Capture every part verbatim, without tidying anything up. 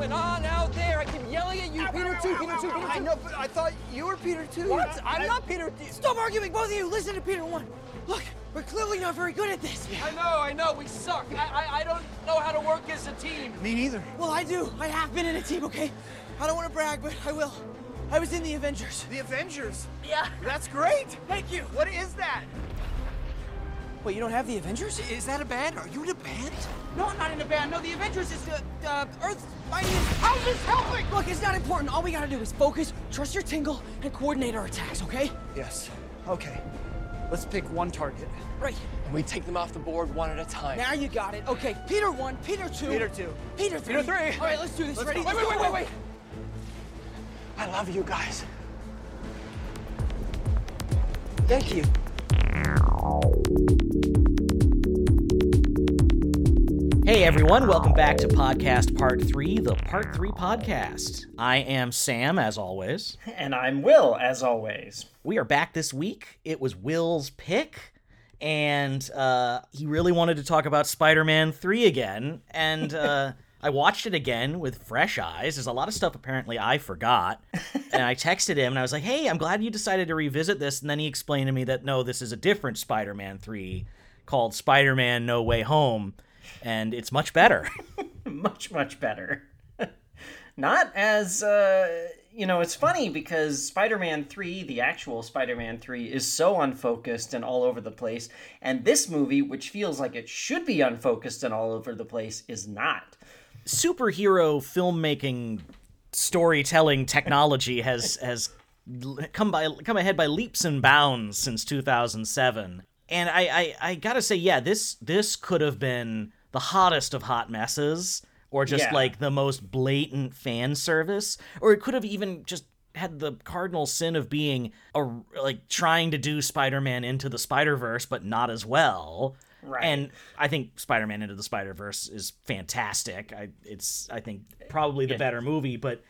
going on out there? I keep yelling at you, ow, Peter ow, two, ow, Peter ow, two, ow, Peter ow, two. I know, but I thought you were Peter two. What? I'm I, not Peter. Stop arguing, both of you. Listen to Peter one. Look, we're clearly not very good at this. I know, I know. We suck. I, I, I don't know how to work as a team. Me neither. Well, I do. I have been in a team, okay? I don't want to brag, but I will. I was in the Avengers. The Avengers? Yeah. That's great. Thank you. What is that? Wait, you don't have the Avengers? Is that a band? Are you in a band? No, I'm not in a band. No, the Avengers is the uh, Earth's mightiest. How's this helping? Look, it's not important. All we gotta do is focus, trust your tingle, and coordinate our attacks, okay? Yes. Okay. Let's pick one target. Right. And we take them off the board one at a time. Now you got it. Okay, Peter one, Peter two. Peter two. Peter three. Peter three. All right, let's do this. Let's ready? Go. Wait, wait, wait, wait, wait. I love you guys. Thank you. Hey everyone, welcome back to Podcast Part three, the Part three Podcast. I am Sam, as always. And I'm Will, as always. We are back this week. It was Will's pick, and uh, he really wanted to talk about Spider-Man three again, and uh, I watched it again with fresh eyes. There's a lot of stuff apparently I forgot, and I texted him, and I was like, hey, I'm glad you decided to revisit this, and then he explained to me that, no, this is a different Spider-Man three called Spider-Man: No Way Home. And it's much better. much, much better. Not as, uh, you know, it's funny because Spider-Man three, the actual Spider-Man three, is so unfocused and all over the place. And this movie, which feels like it should be unfocused and all over the place, is not. Superhero filmmaking, storytelling technology has has come by come ahead by leaps and bounds since two thousand seven. And I, I, I gotta say, yeah, this this could have been the hottest of hot messes, or just yeah. like the most blatant fan service, or it could have even just had the cardinal sin of being a, like trying to do Spider-Man Into the Spider-Verse, but not as well. Right. And I think Spider-Man Into the Spider-Verse is fantastic. I, it's I think probably the yeah. better movie, but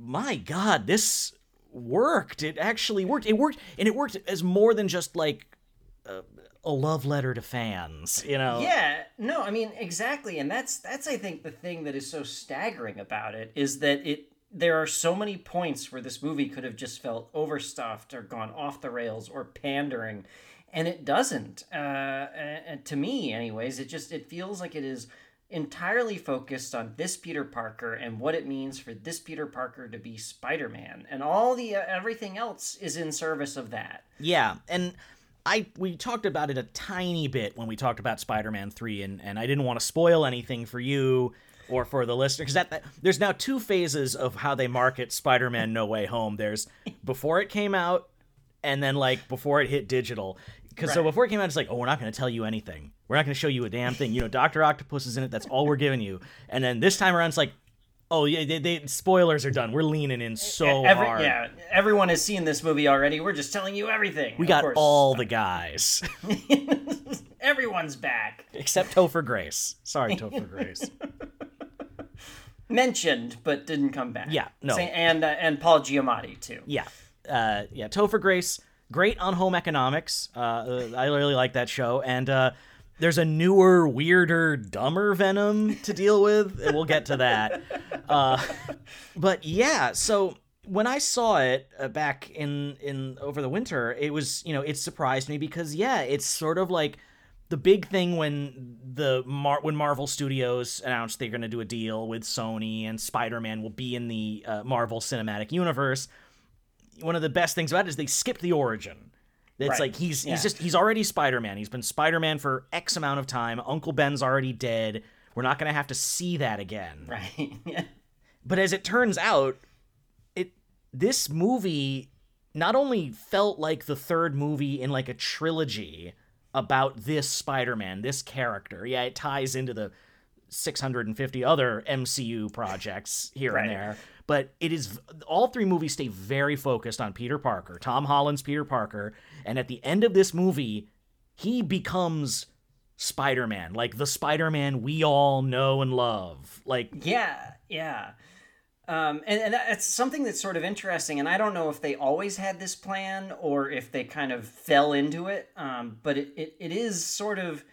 my God, this worked. It actually worked. It worked, and it worked as more than just like. A, a love letter to fans, you know? Yeah, no, I mean, exactly. And that's, that's I think, the thing that is so staggering about it is that it there are so many points where this movie could have just felt overstuffed or gone off the rails or pandering, and it doesn't. Uh, and to me, anyways, it just it feels like it is entirely focused on this Peter Parker and what it means for this Peter Parker to be Spider-Man. And all the uh, everything else is in service of that. Yeah, and... I we talked about it a tiny bit when we talked about Spider-Man three, and, and I didn't want to spoil anything for you or for the listener, because that, that, there's now two phases of how they market Spider-Man No Way Home. There's before it came out, and then, like, before it hit digital. Because right. So before it came out, it's like, oh, we're not going to tell you anything. We're not going to show you a damn thing. You know, Doctor Octopus is in it. That's all we're giving you. And then this time around, it's like, oh, yeah, they, they, spoilers are done. We're leaning in so Every, hard. Yeah, everyone has seen this movie already. We're just telling you everything. We of got course. all the guys. Everyone's back. Except Topher Grace. Sorry, Topher Grace. Mentioned, but didn't come back. Yeah, no. And, uh, and Paul Giamatti, too. Yeah. Uh, yeah, Topher Grace, great on home economics. Uh, I really like that show. And uh, there's a newer, weirder, dumber Venom to deal with, and we'll get to that. Uh, but yeah, so when I saw it uh, back in, in over the winter, it was, you know, it surprised me because, yeah, it's sort of like the big thing when the Mar- when Marvel Studios announced they're going to do a deal with Sony and Spider-Man will be in the uh, Marvel Cinematic Universe. One of the best things about it is they skipped the origin. It's right. like he's yeah. he's just he's already Spider-Man. He's been Spider-Man for X amount of time. Uncle Ben's already dead. We're not going to have to see that again. Right. Yeah. But as it turns out, it this movie not only felt like the third movie in like a trilogy about this Spider-Man, this character. Yeah, it ties into the six hundred fifty other M C U projects here right. and there. But it is all three movies stay very focused on Peter Parker, Tom Holland's Peter Parker. And at the end of this movie, he becomes Spider-Man, like the Spider-Man we all know and love. Like, yeah, yeah. Um, and, and that's something that's sort of interesting. And I don't know if they always had this plan or if they kind of fell into it. Um, but it, it, it is sort of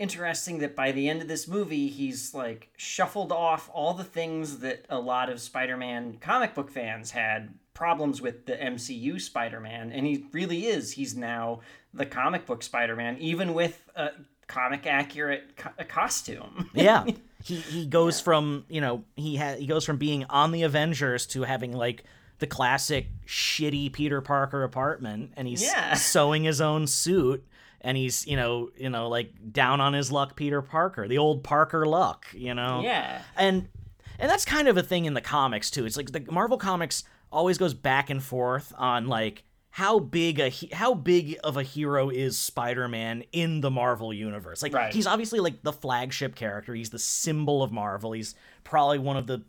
interesting that by the end of this movie, he's like shuffled off all the things that a lot of Spider-Man comic book fans had problems with the M C U Spider-Man. And he really is. He's now the comic book Spider-Man, even with a comic accurate co- costume. Yeah. He he goes yeah. from, you know, he ha- he goes from being on the Avengers to having like the classic shitty Peter Parker apartment, and he's yeah. sewing his own suit, and he's, you know, you know, like down on his luck Peter Parker, the old Parker luck, you know? Yeah. And and that's kind of a thing in the comics too. It's like the Marvel comics always goes back and forth on like how big a how big of a hero is Spider-Man in the Marvel universe. Like right. he's obviously like the flagship character. He's the symbol of Marvel. He's probably one of the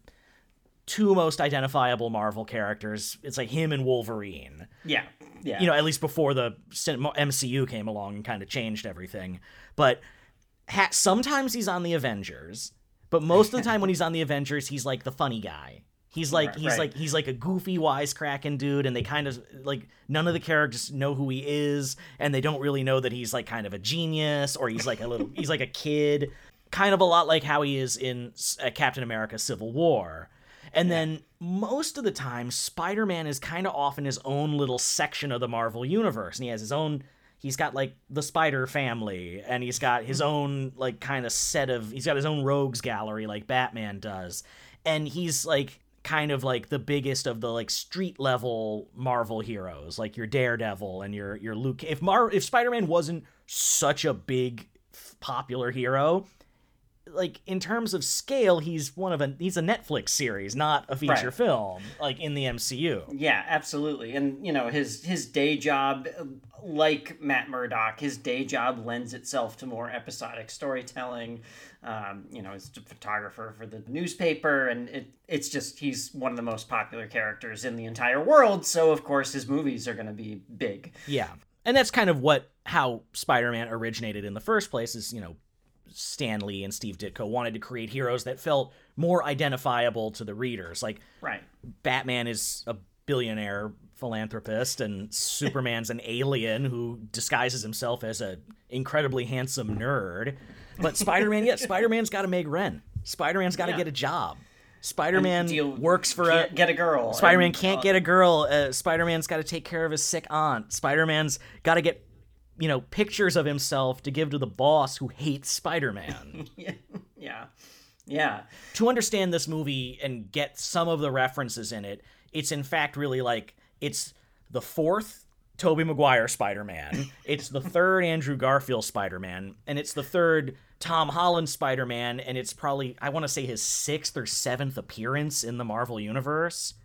two most identifiable Marvel characters. It's like him and Wolverine. Yeah. Yeah. You know, at least before the M C U came along and kind of changed everything. But ha- sometimes he's on the Avengers, but most of the time when he's on the Avengers, he's like the funny guy. He's like he's right. like he's like a goofy wisecracking dude, and they kind of like none of the characters know who he is, and they don't really know that he's like kind of a genius, or he's like a little he's like a kid, kind of a lot like how he is in uh, Captain America: Civil War. And yeah. then most of the time, Spider-Man is kind of off in his own little section of the Marvel universe, and he has his own. He's got like the Spider family, and he's got his own like kind of set of. He's got his own rogues gallery like Batman does, and he's like. Kind of like the biggest of the like street level Marvel heroes, like your Daredevil and your your Luke. If Mar if Spider-Man wasn't such a big popular hero, like in terms of scale, he's one of a he's a Netflix series, not a feature right. film, like in the M C U. Yeah, absolutely. And you know his his day job, like Matt Murdock, his day job lends itself to more episodic storytelling. Um, you know, he's a photographer for the newspaper, and it, it's just, he's one of the most popular characters in the entire world, so of course his movies are going to be big. Yeah, and that's kind of what, how Spider-Man originated in the first place is, you know, Stan Lee and Steve Ditko wanted to create heroes that felt more identifiable to the readers. Like, right. Batman is a billionaire philanthropist, and Superman's an alien who disguises himself as an incredibly handsome nerd. But Spider-Man, yeah, Spider-Man's got to make rent. Spider-Man's got to yeah. get a job. Spider-Man deal, works for a... get a girl. Spider-Man and, can't uh, get a girl. Uh, Spider-Man's got to take care of his sick aunt. Spider-Man's got to get, you know, pictures of himself to give to the boss who hates Spider-Man. yeah. yeah. Yeah. To understand this movie and get some of the references in it, it's in fact really like... It's the fourth Tobey Maguire Spider-Man. It's the third Andrew Garfield Spider-Man. And it's the third Tom Holland Spider-Man. And it's probably, I want to say, his sixth or seventh appearance in the Marvel Universe.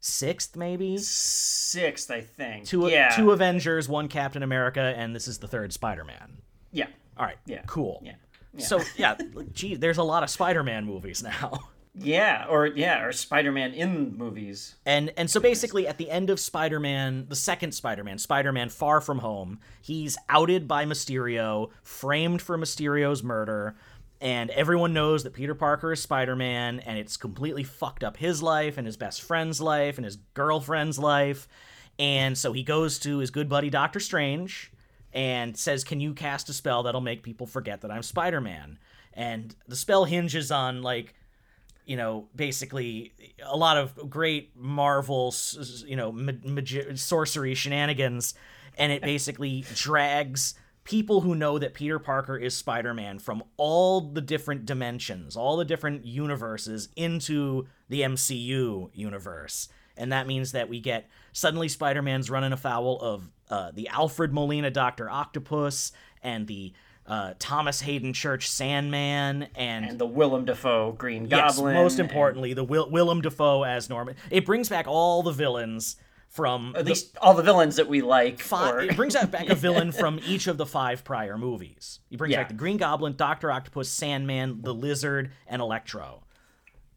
Sixth, maybe? Sixth, I think. Two, yeah. two Avengers, one Captain America, and this is the third Spider-Man. Yeah. All right. Yeah. Cool. Yeah. yeah. So, yeah, gee, there's a lot of Spider-Man movies now. Yeah, or yeah, or Spider-Man in movies. And and so basically at the end of Spider-Man, the second Spider-Man, Spider-Man Far From Home, he's outed by Mysterio, framed for Mysterio's murder, and everyone knows that Peter Parker is Spider-Man, and it's completely fucked up his life and his best friend's life and his girlfriend's life. And so he goes to his good buddy Doctor Strange and says, "Can you cast a spell that'll make people forget that I'm Spider-Man?" And the spell hinges on like you know, basically a lot of great Marvel, you know, magi- sorcery shenanigans. And it basically drags people who know that Peter Parker is Spider-Man from all the different dimensions, all the different universes into the M C U universe. And that means that we get suddenly Spider-Man's running afoul of uh, the Alfred Molina Doctor Octopus and the Uh, Thomas Hayden Church Sandman and, and the Willem Dafoe Green Goblin. Yes, most importantly, and... the Will- Willem Dafoe as Norman. It brings back all the villains from at the, least all the villains that we like. Five, or... It brings back a villain from each of the five prior movies. It brings yeah. back the Green Goblin, Doctor Octopus, Sandman, the Lizard, and Electro.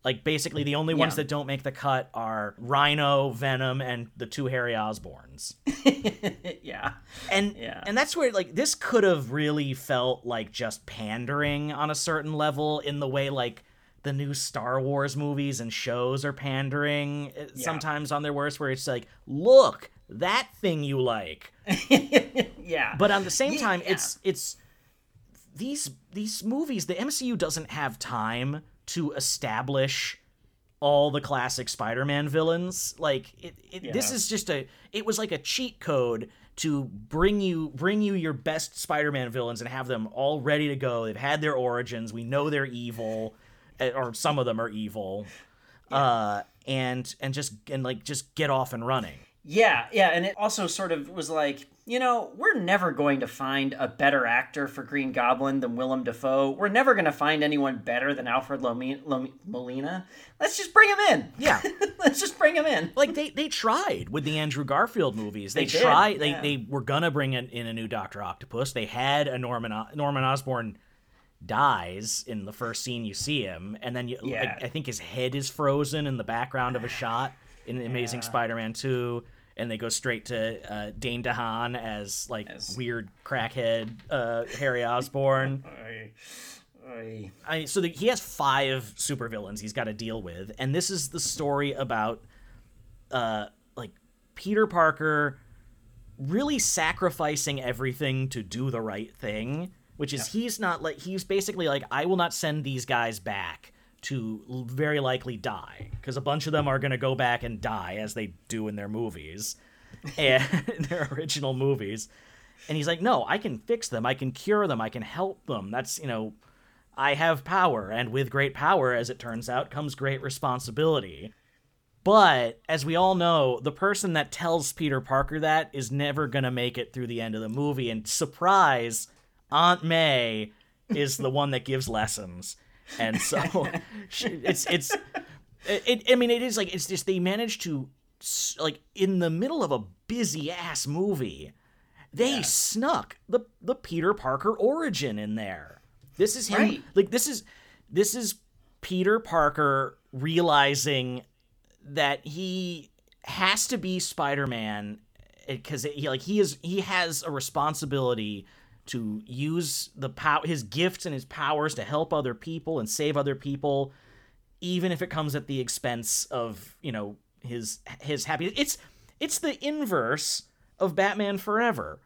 Like basically, the only ones yeah. that don't make the cut are Rhino, Venom, and the two Harry Osborns. yeah, and yeah. and that's where like this could have really felt like just pandering on a certain level, in the way like the new Star Wars movies and shows are pandering yeah. sometimes on their worst, where it's like, look, that thing you like. yeah, but at the same time, yeah. it's it's. these these movies, the M C U doesn't have time to establish all the classic Spider-Man villains. Like it, it yeah. this is just a it was like a cheat code to bring you bring you your best Spider-Man villains and have them all ready to go. They've had their origins. We know they're evil, or some of them are evil. Yeah. Uh, and and just and like just get off and running. Yeah, yeah, and it also sort of was like, you know, we're never going to find a better actor for Green Goblin than Willem Dafoe. We're never going to find anyone better than Alfred Lome- Lome- Molina. Let's just bring him in. Yeah. Let's just bring him in. Like, they, they tried with the Andrew Garfield movies. They, they tried. They, yeah. they were going to bring in, in a new Doctor Octopus. They had a Norman o- Norman Osborn dies in the first scene you see him. And then you, yeah. I, I think his head is frozen in the background of a shot in Amazing yeah. Spider-Man two. And they go straight to uh, Dane DeHaan as, like, as... weird crackhead uh, Harry Osborn. I, I... I, so the, he has five supervillains he's got to deal with. And this is the story about, uh, like, Peter Parker really sacrificing everything to do the right thing. Which is yeah. he's not, like, he's basically like, I will not send these guys back to very likely die, because a bunch of them are going to go back and die, as they do in their movies, and their original movies. And he's like, no, I can fix them. I can cure them. I can help them. That's, you know, I have power. And with great power, as it turns out, comes great responsibility. But as we all know, the person that tells Peter Parker that is never going to make it through the end of the movie. And surprise, Aunt May is the one that gives lessons. And so it's it's it, it. I mean, it is like, it's just, they managed to, like, in the middle of a busy ass movie, they yeah. snuck the the Peter Parker origin in there. This is him. Right. Like, this is this is Peter Parker realizing that he has to be Spider-Man, because he like he is he has a responsibility to use the pow- his gifts and his powers to help other people and save other people, even if it comes at the expense of, you know, his his happiness. It's it's the inverse of Batman Forever,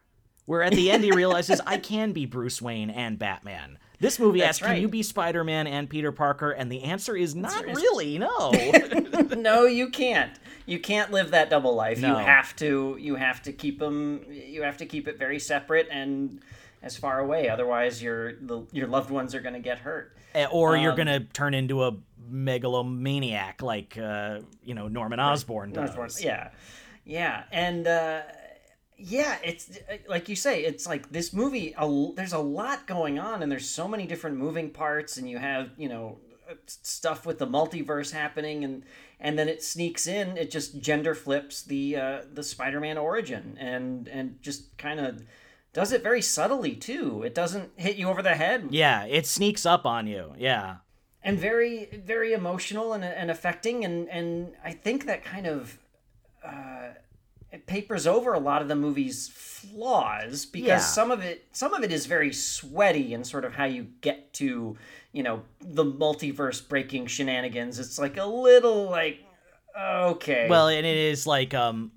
where at the end he realizes, I can be Bruce Wayne and Batman. This movie That's asks, right. can you be Spider-Man and Peter Parker? And the answer is not answer really, is... no. No, you can't. You can't live that double life. No. You have to. You have to keep them. You have to keep it very separate and as far away, otherwise your the, your loved ones are going to get hurt, or um, you're going to turn into a megalomaniac like uh, you know Norman Osborn does. Osborn, yeah, yeah, and uh, yeah, it's like you say, it's like this movie. A, there's a lot going on, and there's so many different moving parts, and you have you know stuff with the multiverse happening, and and then it sneaks in. It just gender flips the uh, the Spider-Man origin, and and just kind of. Does it very subtly, too. It doesn't hit you over the head. Yeah, it sneaks up on you, yeah. And very, very emotional and, and affecting, and, and I think that kind of uh, it papers over a lot of the movie's flaws, because yeah. some of it some of it is very sweaty in sort of how you get to, you know, the multiverse-breaking shenanigans. It's like a little, like, okay. Well, and it is like... um.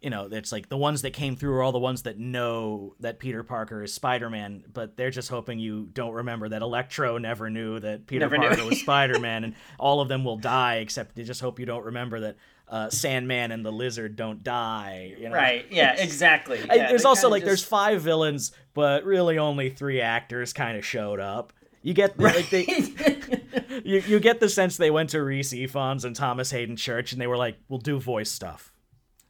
You know, it's like the ones that came through are all the ones that know that Peter Parker is Spider-Man, but they're just hoping you don't remember that Electro never knew that Peter never Parker was Spider-Man, and all of them will die, except they just hope you don't remember that uh, Sandman and the Lizard don't die. You know? Right, yeah, exactly. I, yeah, there's also, like, just... there's five villains, but really only three actors kind of showed up. You get the, right. like they, you, you get the sense they went to Reese Ifans and Thomas Hayden Church, and they were like, we'll do voice stuff.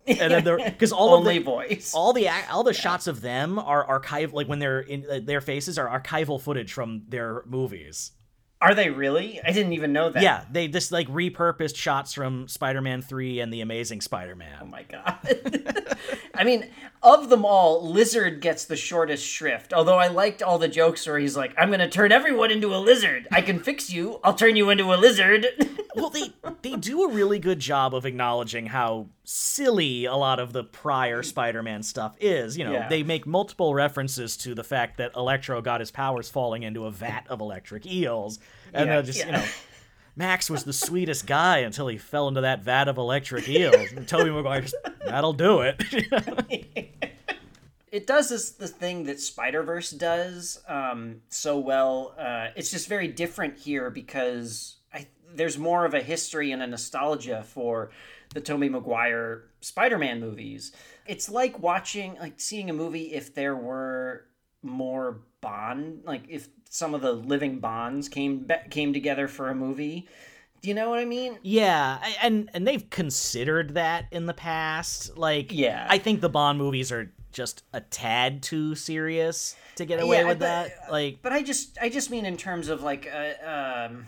And then they're because all Only of the voice. all the all the yeah. shots of them are archival, like when they're in uh, their faces are archival footage from their movies. Are they really? I didn't even know that. Yeah, they just like repurposed shots from Spider-Man three and The Amazing Spider-Man. Oh my god. I mean, of them all, Lizard gets the shortest shrift. Although I liked all the jokes where he's like, I'm going to turn everyone into a lizard. I can fix you. I'll turn you into a lizard. Well, they, they do a really good job of acknowledging how silly a lot of the prior Spider-Man stuff is. You know, yeah. they make multiple references to the fact that Electro got his powers falling into a vat of electric eels. And yeah, they're just, yeah. you know... Max was the sweetest guy until he fell into that vat of electric eels. And Tobey Maguire just, that'll do it. it does this the thing that Spider-Verse does um, so well. Uh, it's just very different here because I, there's more of a history and a nostalgia for the Tobey Maguire Spider-Man movies. It's like watching, like seeing a movie if there were more Bond, like if some of the living Bonds came came together for a movie. Do you know what I mean? Yeah, and and they've considered that in the past. Like, yeah. I think the Bond movies are just a tad too serious to get away yeah, with but, that. Like, but I just I just mean in terms of like a, um,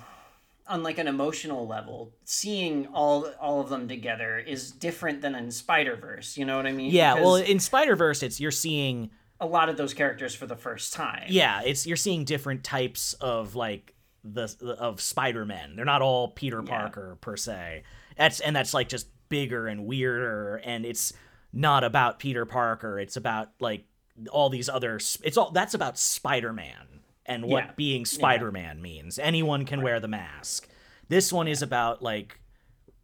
on like an emotional level, seeing all all of them together is different than in Spider-Verse. You know what I mean? Yeah. Because well, in Spider-Verse, it's you're seeing a lot of those characters for the first time. Yeah, it's you're seeing different types of like. The of Spider-Man. They're not all Peter Parker yeah. per se. That's and that's like just bigger and weirder, and it's not about Peter Parker. It's about like all these other. It's all that's about Spider-Man and what yeah. being Spider-Man yeah. means. Anyone can right. wear the mask. This one is about like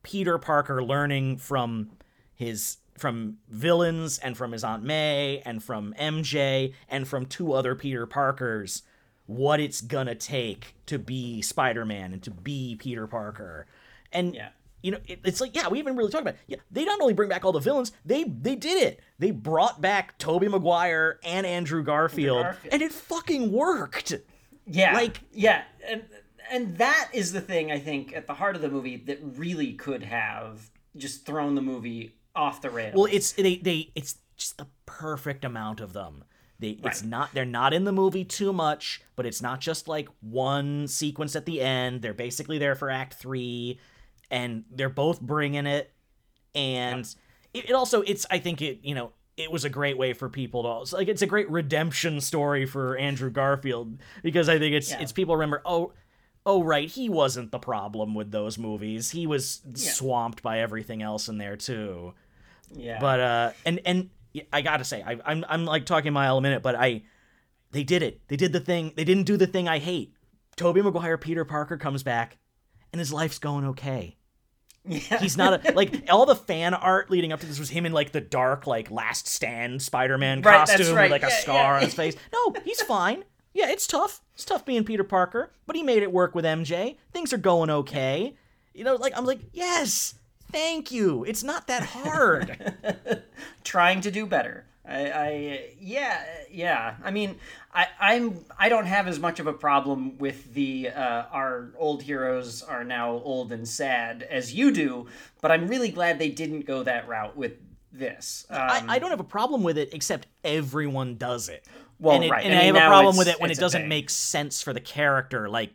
Peter Parker learning from his from villains and from his Aunt May and from M J and from two other Peter Parkers. What it's gonna take to be Spider-Man and to be Peter Parker. And, yeah. you know, it, it's like, yeah, we haven't really talked about it. Yeah, they not only bring back all the villains, they they did it. They brought back Tobey Maguire and Andrew Garfield, Andrew Garfield, and it fucking worked. Yeah. Like, yeah. And, and that is the thing, I think, at the heart of the movie that really could have just thrown the movie off the rails. Well, it's they, they it's just the perfect amount of them. They, right. It's not, they're not in the movie too much, but it's not just like one sequence at the end. They're basically there for act three and they're both bringing it. And yeah. it, it also, it's, I think it, you know, it was a great way for people to also, like, it's a great redemption story for Andrew Garfield, because I think it's, yeah. it's people remember, oh, oh, right. He wasn't the problem with those movies. He was yeah. swamped by everything else in there too. Yeah. But, uh, and, and, I gotta say, I, I'm I'm like talking mile a minute, but I, they did it. They did the thing. They didn't do the thing I hate. Tobey Maguire, Peter Parker comes back, and his life's going okay. Yeah. He's not a, like all the fan art leading up to this was him in like the dark like Last Stand Spider-Man right, costume right. with like yeah, a scar yeah. on his face. No, he's fine. Yeah, it's tough. It's tough being Peter Parker, but he made it work with M J. Things are going okay. You know, like I'm like yes. Thank you. It's not that hard. Trying to do better. I, I yeah, yeah. I mean, I, I'm I don't have as much of a problem with the uh, our old heroes are now old and sad as you do, but I'm really glad they didn't go that route with this. Um, I, I don't have a problem with it, except everyone does it. Well, and it, right. And, and I have a problem with it when it doesn't make sense for the character, like.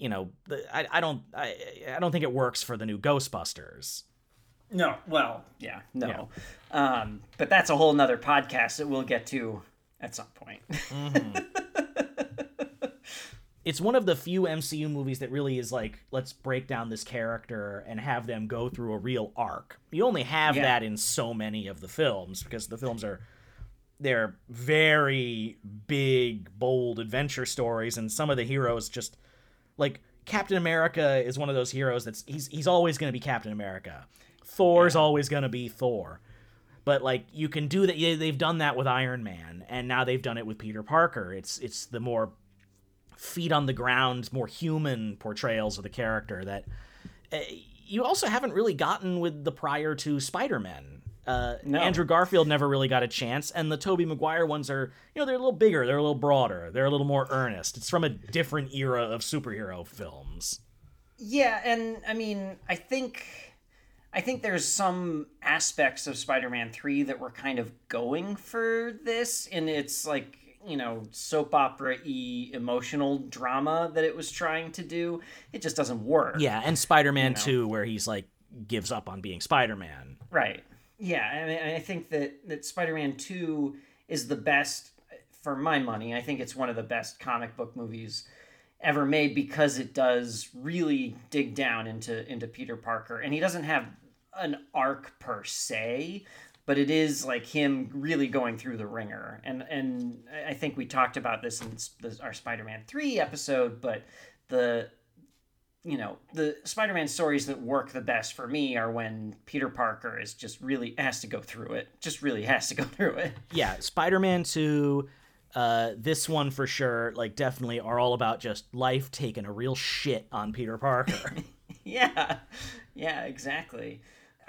You know, I, I don't I, I don't think it works for the new Ghostbusters. No, well, yeah, no. Yeah. Um, but that's a whole nother podcast that we'll get to at some point. Mm-hmm. It's one of the few M C U movies that really is like, let's break down this character and have them go through a real arc. You only have yeah. that in so many of the films because the films are... They're very big, bold adventure stories, and some of the heroes just... Like, Captain America is one of those heroes that's... He's he's always going to be Captain America. Thor's yeah. always going to be Thor. But, like, you can do that... Yeah, they've done that with Iron Man, and now they've done it with Peter Parker. It's it's the more feet-on-the-ground, more human portrayals of the character that... Uh, you also haven't really gotten with the prior to Spider-Man. Uh, no. Andrew Garfield never really got a chance, and the Tobey Maguire ones are... You know, they're a little bigger, they're a little broader, they're a little more earnest. It's from a different era of superhero films. Yeah, and I mean, I think I think there's some aspects of Spider-Man three that were kind of going for this, and it's like, you know, soap opera-y emotional drama that it was trying to do. It just doesn't work. Yeah, and Spider-Man you know? two, where he's like, gives up on being Spider-Man. Right. Yeah, I mean, I think that, that Spider-Man two is the best... For my money, I think it's one of the best comic book movies ever made because it does really dig down into into Peter Parker. And he doesn't have an arc per se, but it is like him really going through the ringer. And and I think we talked about this in our Spider-Man three episode, but the you know, the Spider-Man stories that work the best for me are when Peter Parker is just really has to go through it. Just really has to go through it. Yeah, Spider-Man two, uh, this one for sure, like definitely are all about just life taking a real shit on Peter Parker. Yeah, yeah, exactly.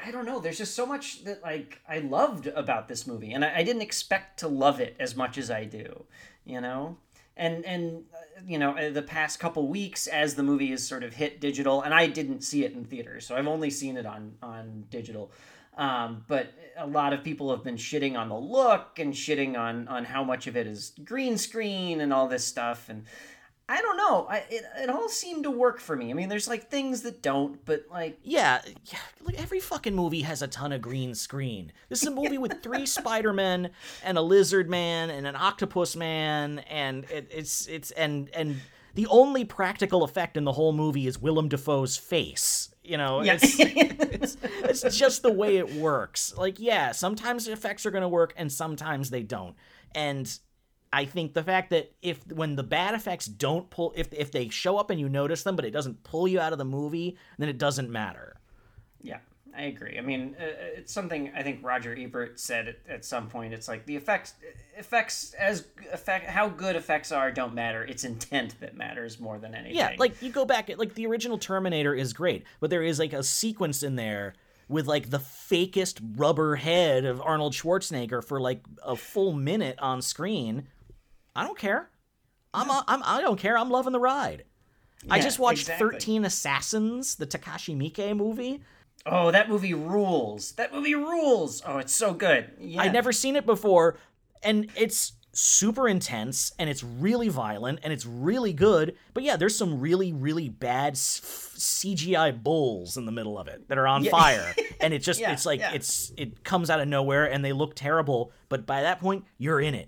I don't know. There's just so much that like I loved about this movie, and I, I didn't expect to love it as much as I do, you know? And, and uh, you know, the past couple weeks as the movie has sort of hit digital, and I didn't see it in theaters, so I've only seen it on, on digital. Um, but a lot of people have been shitting on the look and shitting on, on how much of it is green screen and all this stuff. And I don't know. I, it, it all seemed to work for me. I mean, there's, like, things that don't, but, like... Yeah, yeah. Like, every fucking movie has a ton of green screen. This is a movie with three Spider-Men and a Lizard Man and an Octopus Man, and it, it's... it's and, and the only practical effect in the whole movie is Willem Dafoe's face. You know, yeah. it's, it's, it's just the way it works. Like, yeah, sometimes the effects are going to work, and sometimes they don't. And... I think the fact that if when the bad effects don't pull, if if they show up and you notice them, but it doesn't pull you out of the movie, then it doesn't matter. Yeah, I agree. I mean, uh, it's something I think Roger Ebert said at, at some point. It's like the effects, effects as effect, how good effects are don't matter. It's intent that matters more than anything. Yeah, like you go back, like the original Terminator is great, but there is like a sequence in there with like the fakest rubber head of Arnold Schwarzenegger for like a full minute on screen. I don't care. I'm, I'm, I don't care. I'm loving the ride. Yeah, I just watched exactly. thirteen Assassins, the Takashi Miike movie. Oh, that movie rules. That movie rules. Oh, it's so good. Yeah. I'd never seen it before, and it's super intense, and it's really violent, and it's really good. But yeah, there's some really, really bad C G I bulls in the middle of it that are on yeah. fire. And it just, yeah, it's like, yeah. it's it comes out of nowhere, and they look terrible. But by that point, you're in it.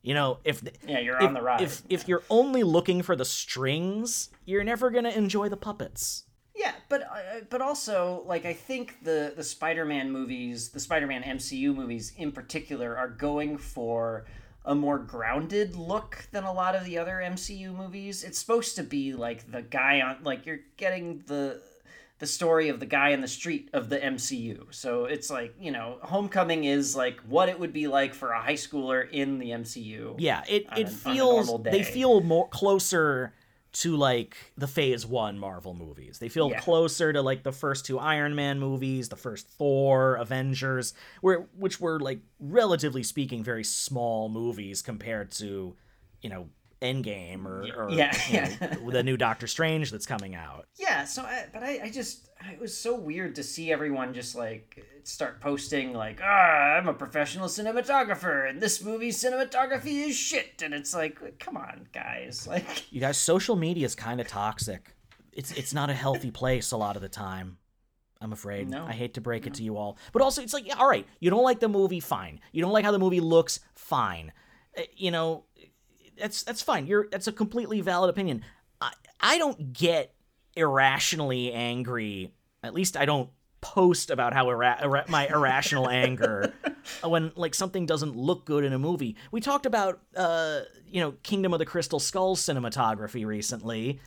You know, if yeah, you're if, on the ride. If yeah. if you're only looking for the strings, you're never gonna enjoy the puppets. Yeah, but uh, but also like I think the the Spider-Man movies, the Spider-Man M C U movies in particular, are going for a more grounded look than a lot of the other M C U movies. It's supposed to be like the guy on like you're getting the. the story of the guy in the street of the M C U. So it's like, you know, Homecoming is like what it would be like for a high schooler in the M C U. Yeah, it, it feels, they feel more closer to like the phase one Marvel movies. They feel yeah. closer to like the first two Iron Man movies, the first Thor, Avengers, where which were like relatively speaking very small movies compared to, you know, Endgame or, or yeah, yeah. You know, the new Doctor Strange that's coming out. Yeah, so I, but I, I just it was so weird to see everyone just like start posting like, ah, oh, I'm a professional cinematographer and this movie's cinematography is shit, and it's like, come on, guys, like you guys, social media is kind of toxic. It's it's not a healthy place a lot of the time. I'm afraid. No. I hate to break no. it to you all, but also it's like, yeah, all right, you don't like the movie, fine. You don't like how the movie looks, fine. Uh, you know. That's that's fine. You're that's a completely valid opinion. I I don't get irrationally angry. At least I don't post about how ira- ira- my irrational anger when like something doesn't look good in a movie. We talked about uh you know Kingdom of the Crystal Skull's cinematography recently.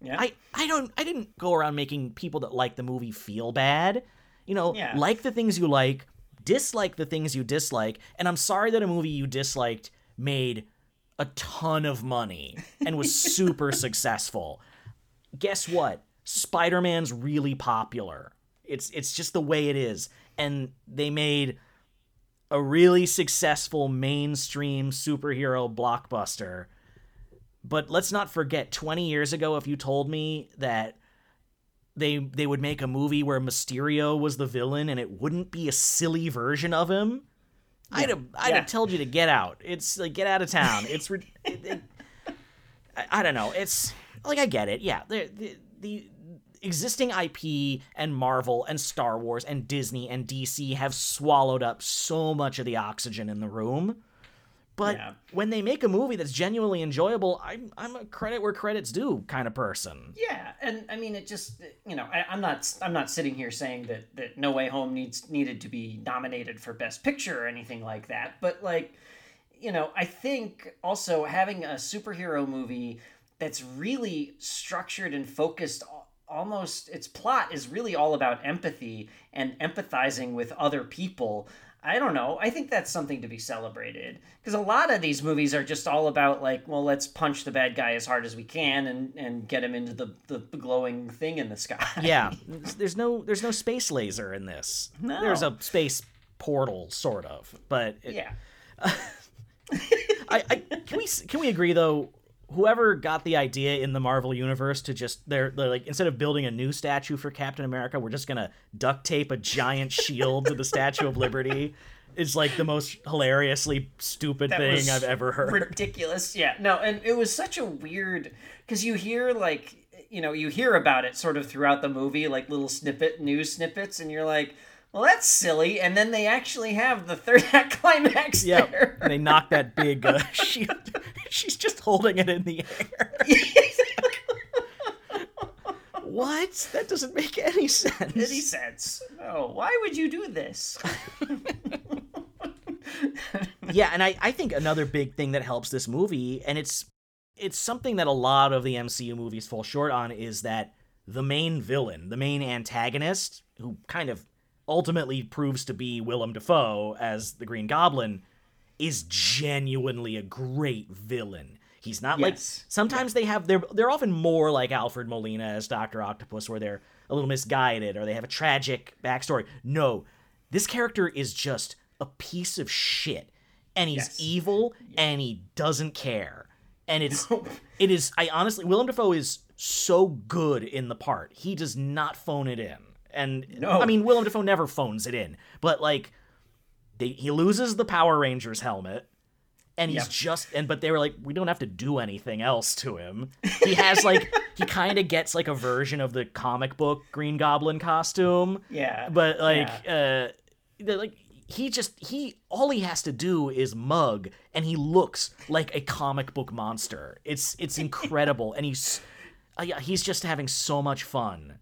Yeah. I I don't I didn't go around making people that like the movie feel bad. You know, yeah. like the things you like, dislike the things you dislike, and I'm sorry that a movie you disliked made a ton of money and was super successful. Guess what? Spider-Man's really popular. It's it's just the way it is. And they made a really successful mainstream superhero blockbuster. But let's not forget, twenty years ago, if you told me that they they would make a movie where Mysterio was the villain and it wouldn't be a silly version of him, Yeah. I'd have, I'd yeah. have told you to get out. It's like, get out of town. It's, it, it, I, I don't know. It's like, I get it. Yeah. The, the, the existing I P and Marvel and Star Wars and Disney and D C have swallowed up so much of the oxygen in the room. But yeah. when they make a movie that's genuinely enjoyable, I'm I'm a credit where credit's due kind of person. Yeah, and I mean it just you know I, I'm not I'm not sitting here saying that, that No Way Home needs needed to be nominated for Best Picture or anything like that. But like, you know, I think also having a superhero movie that's really structured and focused almost, its plot is really all about empathy and empathizing with other people. I don't know. I think that's something to be celebrated, because a lot of these movies are just all about, like, well, let's punch the bad guy as hard as we can and, and get him into the, the glowing thing in the sky. Yeah. There's no there's no space laser in this. No. There's a space portal, sort of. But it, yeah. Uh, I, I can we can we agree though? Whoever got the idea in the Marvel universe to just they're, they're like, instead of building a new statue for Captain America, we're just gonna duct tape a giant shield to the Statue of Liberty is like the most hilariously stupid that thing I've ever heard. Ridiculous, yeah. No, and it was such a weird, because you hear like you know you hear about it sort of throughout the movie, like little snippet news snippets, and you're like, well, that's silly. And then they actually have the third act climax yeah, there. And they knock that big uh, shield. She's just holding it in the air. What? That doesn't make any sense. Any sense. Oh, why would you do this? Yeah, and I, I think another big thing that helps this movie, and it's it's something that a lot of the M C U movies fall short on, is that the main villain, the main antagonist, who kind of ultimately proves to be Willem Dafoe as the Green Goblin, is genuinely a great villain. He's not yes. like sometimes yeah. they have they're they're often more like Alfred Molina as Doctor Octopus, where they're a little misguided or they have a tragic backstory. No, this character is just a piece of shit, and he's yes. evil yeah. and he doesn't care. And it's no. it is I honestly Willem Dafoe is so good in the part. He does not phone it in. And no. I mean, Willem Dafoe never phones it in, but like they, he loses the Power Rangers helmet and he's yeah. just, and, but they were like, we don't have to do anything else to him. He has like, he kind of gets like a version of the comic book Green Goblin costume. Yeah. But like, yeah. uh, like he just, he, all he has to do is mug and he looks like a comic book monster. It's, it's incredible. And he's, uh, yeah, he's just having so much fun.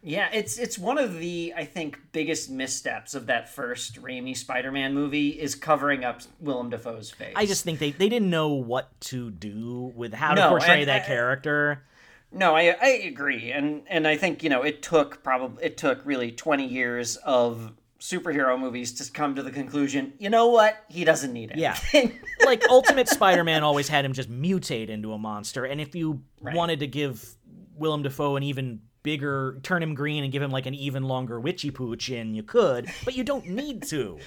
Yeah, it's it's one of the, I think, biggest missteps of that first Raimi Spider-Man movie is covering up Willem Dafoe's face. I just think they, they didn't know what to do with how no, to portray I, that I, character. No, I I agree. And and I think, you know, it took probably it took really twenty years of superhero movies to come to the conclusion, you know what? He doesn't need anything. Yeah. Like Ultimate Spider-Man always had him just mutate into a monster, and if you right. wanted to give Willem Dafoe an even bigger, turn him green and give him like an even longer witchy pooch in, you could, but you don't need to.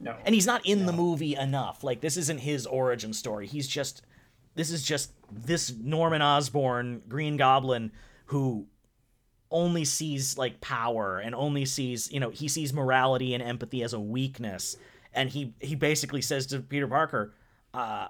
No. And he's not in no. the movie enough. Like, this isn't his origin story. He's just, this is just this Norman Osborn Green Goblin who only sees like power and only sees, you know, he sees morality and empathy as a weakness. And he, he basically says to Peter Parker, uh,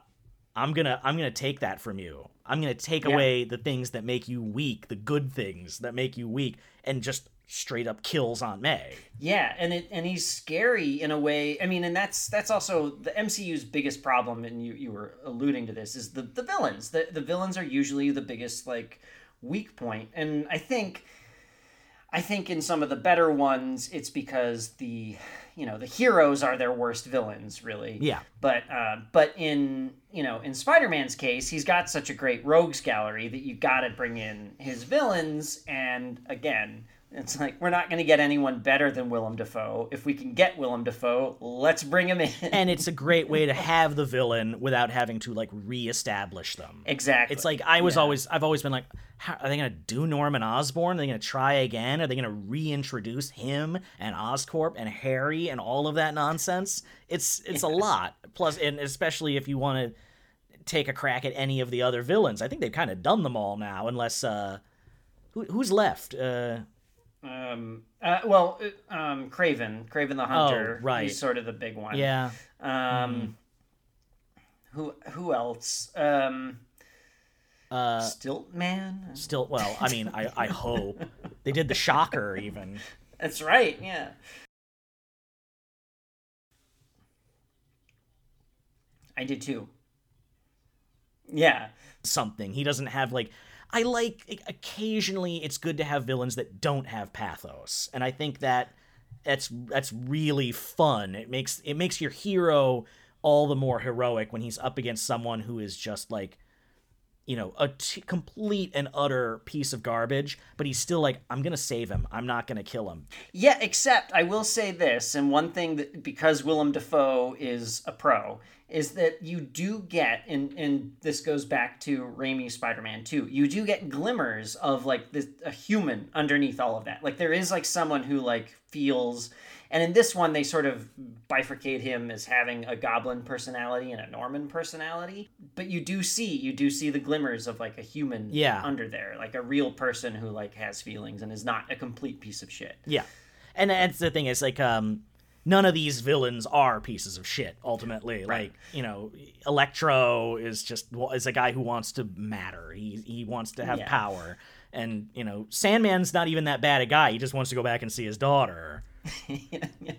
I'm gonna, I'm gonna take that from you. I'm going to take yeah. away the things that make you weak, the good things that make you weak, and just straight up kills Aunt May. Yeah, and it and he's scary in a way. I mean, and that's that's also the M C U's biggest problem, and you, you were alluding to this, is the, the villains. The the villains are usually the biggest, like, weak point. And I think I think in some of the better ones, it's because the, you know, the heroes are their worst villains, really. Yeah. But uh, but in, you know, in Spider-Man's case, he's got such a great rogues gallery that you got to bring in his villains. And again, it's like, we're not going to get anyone better than Willem Dafoe. If we can get Willem Dafoe, let's bring him in. And it's a great way to have the villain without having to, like, reestablish them. Exactly. It's like, I was yeah. always, I've always been like, how, are they going to do Norman Osborn? Are they going to try again? Are they going to reintroduce him and Oscorp and Harry and all of that nonsense? It's, it's yeah. a lot. Plus, and especially if you want to take a crack at any of the other villains. I think they've kind of done them all now, unless, uh, who, who's left? Uh... Um, uh, well, um, Kraven, Kraven the Hunter, oh, right. he's sort of the big one. Yeah. Um, mm. who, who else? Um, uh, Stiltman? Stilt, well, I mean, I, I hope. They did the Shocker, even. That's right, yeah. I did too. Yeah. Something. He doesn't have, like... I like, occasionally it's good to have villains that don't have pathos. And I think that that's that's really fun. It makes it makes your hero all the more heroic when he's up against someone who is just like you know, a t- complete and utter piece of garbage, but he's still like, I'm going to save him. I'm not going to kill him. Yeah, except I will say this, and one thing that, because Willem Dafoe is a pro, is that you do get, and, and this goes back to Raimi's Spider-Man two, you do get glimmers of, like, this, a human underneath all of that. Like, there is, like, someone who, like, feels... And in this one, they sort of bifurcate him as having a goblin personality and a Norman personality. But you do see, you do see the glimmers of, like, a human yeah. under there. Like, a real person who, like, has feelings and is not a complete piece of shit. Yeah. And that's the thing, is, like, um... none of these villains are pieces of shit, ultimately. Right. Like, you know, Electro is just is a guy who wants to matter. He he wants to have yeah. power. And, you know, Sandman's not even that bad a guy. He just wants to go back and see his daughter. yeah, yeah.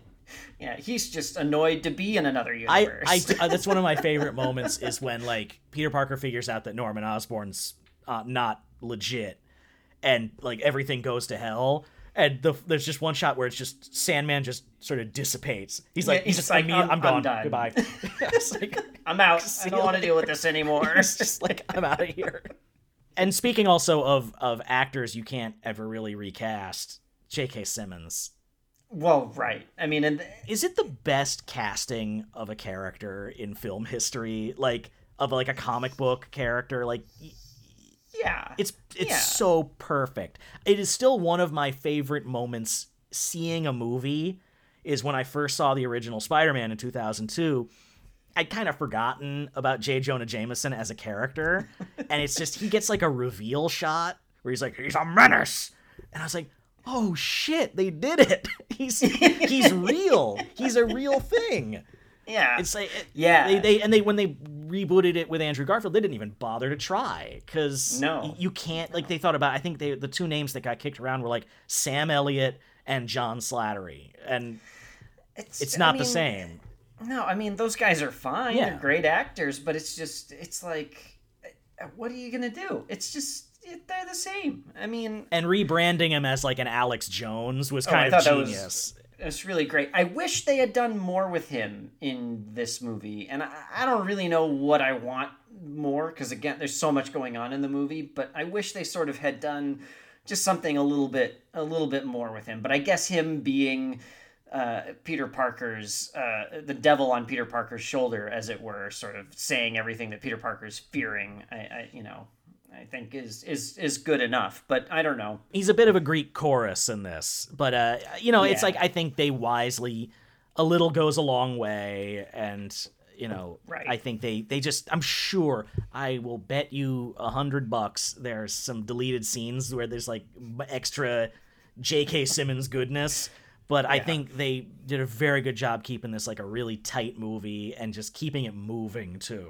yeah, he's just annoyed to be in another universe. I, I, that's one of my favorite moments is when, like, Peter Parker figures out that Norman Osborn's uh, not legit. And, like, everything goes to hell. And the, there's just one shot where it's just Sandman just sort of dissipates. He's like, yeah, he's just like, I mean, I'm, I'm gone. I'm Goodbye. like, I'm out. I don't want to deal with this anymore. It's just like, I'm out of here. And speaking also of, of actors you can't ever really recast, J K. Simmons. Well, right. I mean, and the... is it the best casting of a character in film history? Like, of like a comic book character? Like... Yeah. It's it's yeah. so perfect. It is still one of my favorite moments seeing a movie is when I first saw the original Spider-Man in two thousand two. I'd kind of forgotten about J. Jonah Jameson as a character. And it's just, he gets like a reveal shot where he's like, he's a menace. And I was like, oh shit, they did it. He's he's real. He's a real thing. Yeah. It's like, it, yeah. They, they, and they, when they rebooted it with Andrew Garfield, they didn't even bother to try because no. you can't, like, they thought about, I think they, the two names that got kicked around were like Sam Elliott and John Slattery. And it's, it's not I mean, the same. No, I mean, those guys are fine. Yeah. They're great actors, but it's just, it's like, what are you going to do? It's just, it, they're the same. I mean. And rebranding him as like an Alex Jones was oh, kind I of genius. It's really great. I wish they had done more with him in this movie. And I, I don't really know what I want more because, again, there's so much going on in the movie. But I wish they sort of had done just something a little bit a little bit more with him. But I guess him being uh, Peter Parker's, uh, the devil on Peter Parker's shoulder, as it were, sort of saying everything that Peter Parker's fearing, I, I you know... I think is is is good enough, but I don't know. He's a bit of a Greek chorus in this, but uh, you know, yeah. it's like I think they wisely, a little goes a long way, and you know, right. I think they they just. I'm sure I will bet you a hundred bucks. There's some deleted scenes where there's like extra J K. Simmons goodness, but yeah. I think they did a very good job keeping this like a really tight movie and just keeping it moving too.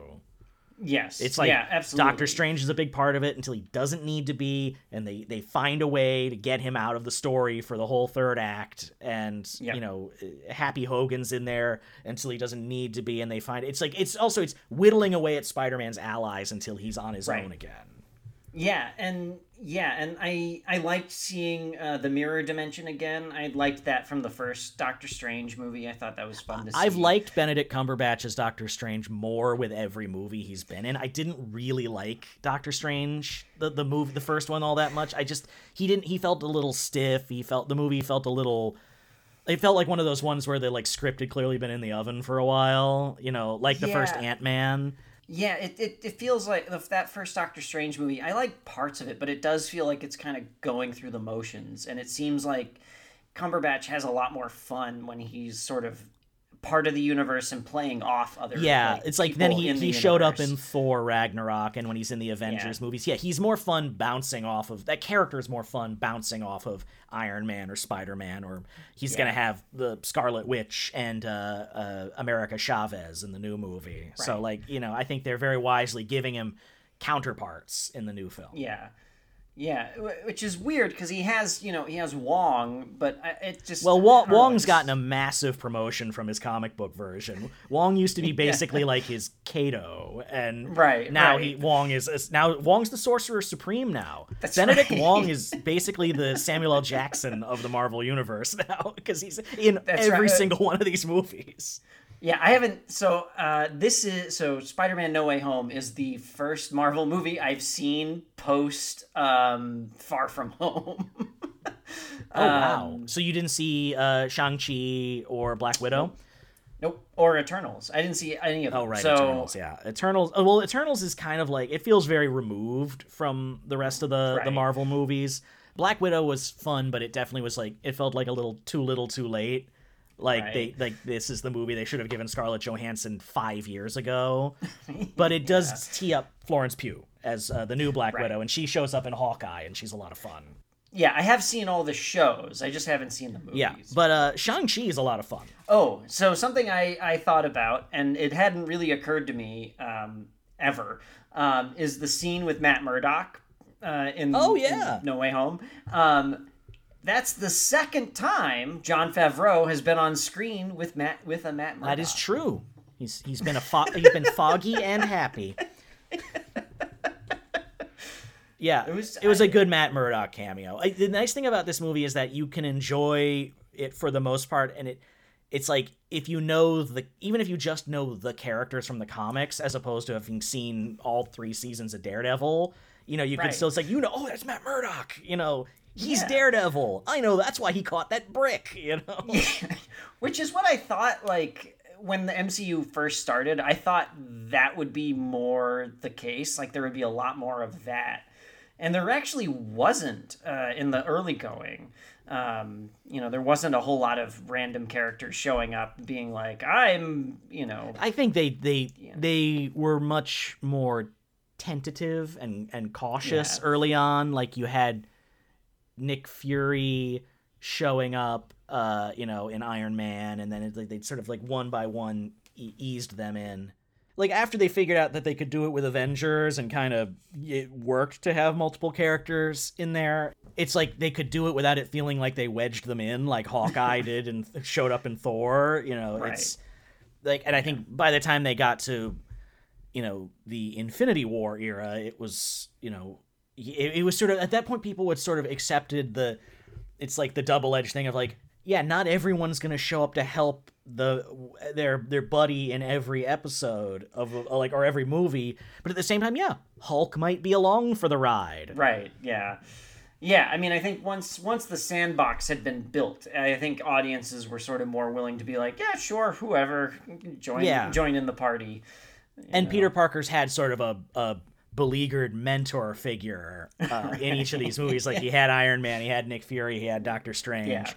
Yes. It's like yeah, Doctor Strange is a big part of it until he doesn't need to be, and they, they find a way to get him out of the story for the whole third act, and yep. you know, Happy Hogan's in there until he doesn't need to be, and they find it's like it's also it's whittling away at Spider-Man's allies until he's on his right. own again. Yeah, and yeah, and I I liked seeing uh, the mirror dimension again. I liked that from the first Doctor Strange movie. I thought that was fun to see. I've liked Benedict Cumberbatch as Doctor Strange more with every movie he's been in. I didn't really like Doctor Strange the the movie the first one all that much. I just he didn't he felt a little stiff. He felt the movie felt a little. It felt like one of those ones where the like script had clearly been in the oven for a while. You know, like the yeah. first Ant-Man. Yeah, it, it, it feels like that first Doctor Strange movie, I like parts of it, but it does feel like it's kind of going through the motions. And it seems like Cumberbatch has a lot more fun when he's sort of part of the universe and playing off other Yeah, like, it's like then he, he showed up in Thor Ragnarok and when he's in the Avengers yeah. movies. Yeah, he's more fun bouncing off of, that character's more fun bouncing off of Iron Man or Spider-Man, or he's yeah. going to have the Scarlet Witch and uh, uh, America Chavez in the new movie. Right. So, like, you know, I think they're very wisely giving him counterparts in the new film. Yeah. Yeah, which is weird because he has, you know, he has Wong, but it just... Well, Wong, Wong's gotten a massive promotion from his comic book version. Wong used to be basically yeah. like his Kato, and right, now right. he Wong is now Wong's the Sorcerer Supreme now. That's Benedict right. Wong is basically the Samuel L. Jackson of the Marvel Universe now because he's in That's every right. single one of these movies. Yeah, I haven't. So uh, this is so Spider-Man: No Way Home is the first Marvel movie I've seen post um, Far From Home. Oh wow! Um, so you didn't see uh, Shang-Chi or Black Widow? Nope. Or Eternals. I didn't see any of them. Oh right, so... Eternals. Yeah, Eternals. Oh, well, Eternals is kind of like it feels very removed from the rest of the right. the Marvel movies. Black Widow was fun, but it definitely was like it felt like a little too little, too late. Like right. they like this is the movie they should have given Scarlett Johansson five years ago, but it does yeah. tee up Florence Pugh as uh, the new Black right. Widow, and she shows up in Hawkeye, and she's a lot of fun. Yeah, I have seen all the shows. I just haven't seen the movies. Yeah, but uh, Shang-Chi is a lot of fun. Oh, so something I, I thought about, and it hadn't really occurred to me um, ever, um, is the scene with Matt Murdock uh, in, oh, yeah. in No Way Home. Um, that's the second time Jon Favreau has been on screen with Matt with a Matt Murdock. That is true. He's he's been a fo- he's been foggy and happy. Yeah, it was it was I, a good Matt Murdock cameo. I, the nice thing about this movie is that you can enjoy it for the most part, and it it's like if you know the even if you just know the characters from the comics, as opposed to having seen all three seasons of Daredevil, you know you right. can still it's like you know oh that's Matt Murdock, you know he's yeah. Daredevil. I know that's why he caught that brick, you know, yeah. which is what I thought like. When the M C U first started, I thought that would be more the case. Like there would be a lot more of that. And there actually wasn't uh, in the early going. Um, you know, there wasn't a whole lot of random characters showing up being like, I'm, you know. I think they they, you know. they were much more tentative and, and cautious yeah. early on. Like you had Nick Fury showing up, uh, you know, in Iron Man, and then it, like, they'd sort of like one by one e- eased them in. Like after they figured out that they could do it with Avengers and kind of it worked to have multiple characters in there, it's like they could do it without it feeling like they wedged them in like Hawkeye did and showed up in Thor, you know, right. it's like, and I think by the time they got to, you know, the Infinity War era, it was, you know, it, it was sort of at that point people had sort of accepted the, it's like the double-edged thing of like, yeah, not everyone's going to show up to help the their their buddy in every episode of like or every movie, but at the same time, yeah, Hulk might be along for the ride. Right, yeah. Yeah, I mean, I think once once the sandbox had been built, I think audiences were sort of more willing to be like, yeah, sure, whoever join yeah. join in the party. And know. Peter Parker's had sort of a a beleaguered mentor figure uh, right. in each of these movies. Like he had Iron Man, he had Nick Fury, he had Doctor Strange. Yeah.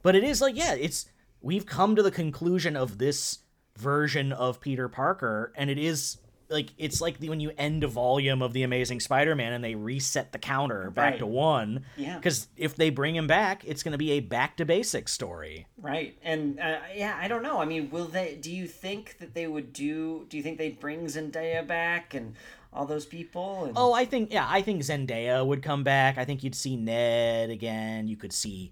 But it is like, yeah, it's we've come to the conclusion of this version of Peter Parker, and it is like it's like the, when you end a volume of The Amazing Spider-Man and they reset the counter back right. to one. Yeah. Because if they bring him back, it's going to be a back to basics story. Right. And uh, yeah, I don't know. I mean, will they? Do you think that they would do? Do you think they'd bring Zendaya back and all those people? And... Oh, I think yeah, I think Zendaya would come back. I think you'd see Ned again. You could see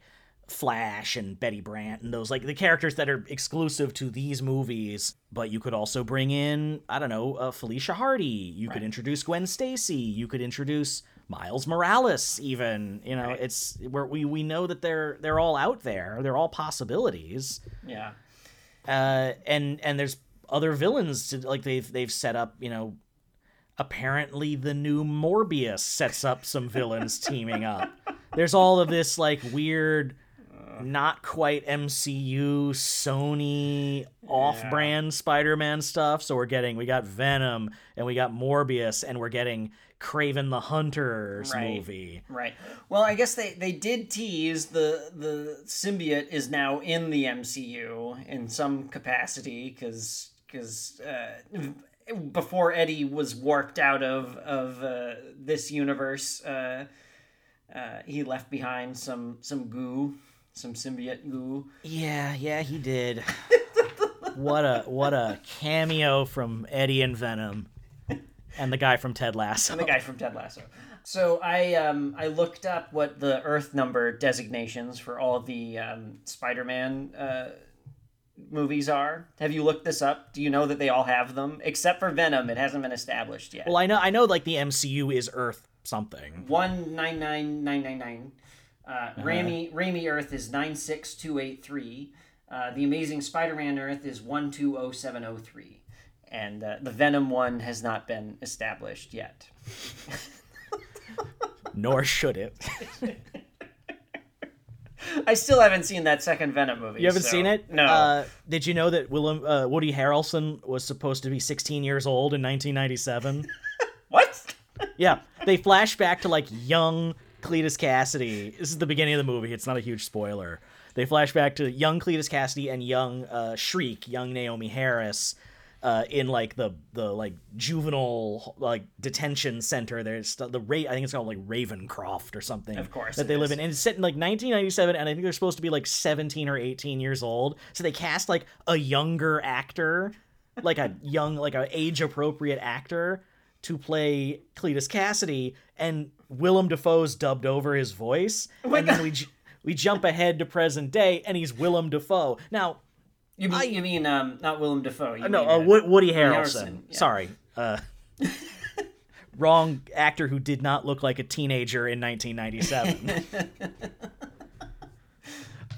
Flash and Betty Brant and those like the characters that are exclusive to these movies, but you could also bring in I don't know uh, Felicia Hardy, you right. could introduce Gwen Stacy, you could introduce Miles Morales even, you know right. it's where we we know that they're they're all out there, they're all possibilities. Yeah. Uh and and there's other villains to, like they've they've set up, you know, apparently the new Morbius sets up some villains teaming up. There's all of this like weird not quite M C U Sony off-brand yeah. Spider-Man stuff. So we're getting we got Venom and we got Morbius and we're getting Kraven the Hunter's right. movie. Right. Well, I guess they, they did tease the the symbiote is now in the M C U in some capacity because because uh, before Eddie was warped out of of uh, this universe, uh, uh, he left behind some some goo. Some symbiote goo. Yeah, yeah, he did. What a what a cameo from Eddie and Venom, and the guy from Ted Lasso. And the guy from Ted Lasso. So I um I looked up what the Earth number designations for all the um, Spider-Man uh, movies are. Have you looked this up? Do you know that they all have them except for Venom? It hasn't been established yet. Well, I know I know like the M C U is Earth something. One nine nine nine nine nine. Uh, uh-huh. Raimi Raimi Earth is nine six two eight three. Uh, the Amazing Spider-Man Earth is one two oh seven oh three, and uh, the Venom one has not been established yet. Nor should it. I still haven't seen that second Venom movie. You haven't so. seen it? No. Uh, did you know that Willem, uh, Woody Harrelson was supposed to be sixteen years old in nineteen ninety-seven? What? Yeah. They flash back to, like, young Cletus Kasady. This is the beginning of the movie. It's not a huge spoiler. They flash back to young Cletus Kasady and young uh, Shriek, young Naomi Harris, uh, in, like, the, the like juvenile, like, detention center. There's the rate. I think it's called, like, Ravencroft or something. Of course. That they is. live in. And it's set in, like, nineteen ninety-seven, and I think they're supposed to be, like, seventeen or eighteen years old. So they cast, like, a younger actor, like a young, like an age-appropriate actor to play Cletus Kasady, and Willem Dafoe's dubbed over his voice. Oh my and God. Then we j- we jump ahead to present day, and he's Willem Dafoe. Now, you mean, I, you mean um, not Willem Dafoe? You no, mean, uh, Woody, Woody Harrelson. Harrelson yeah. Sorry, uh, wrong actor who did not look like a teenager in nineteen ninety-seven. uh,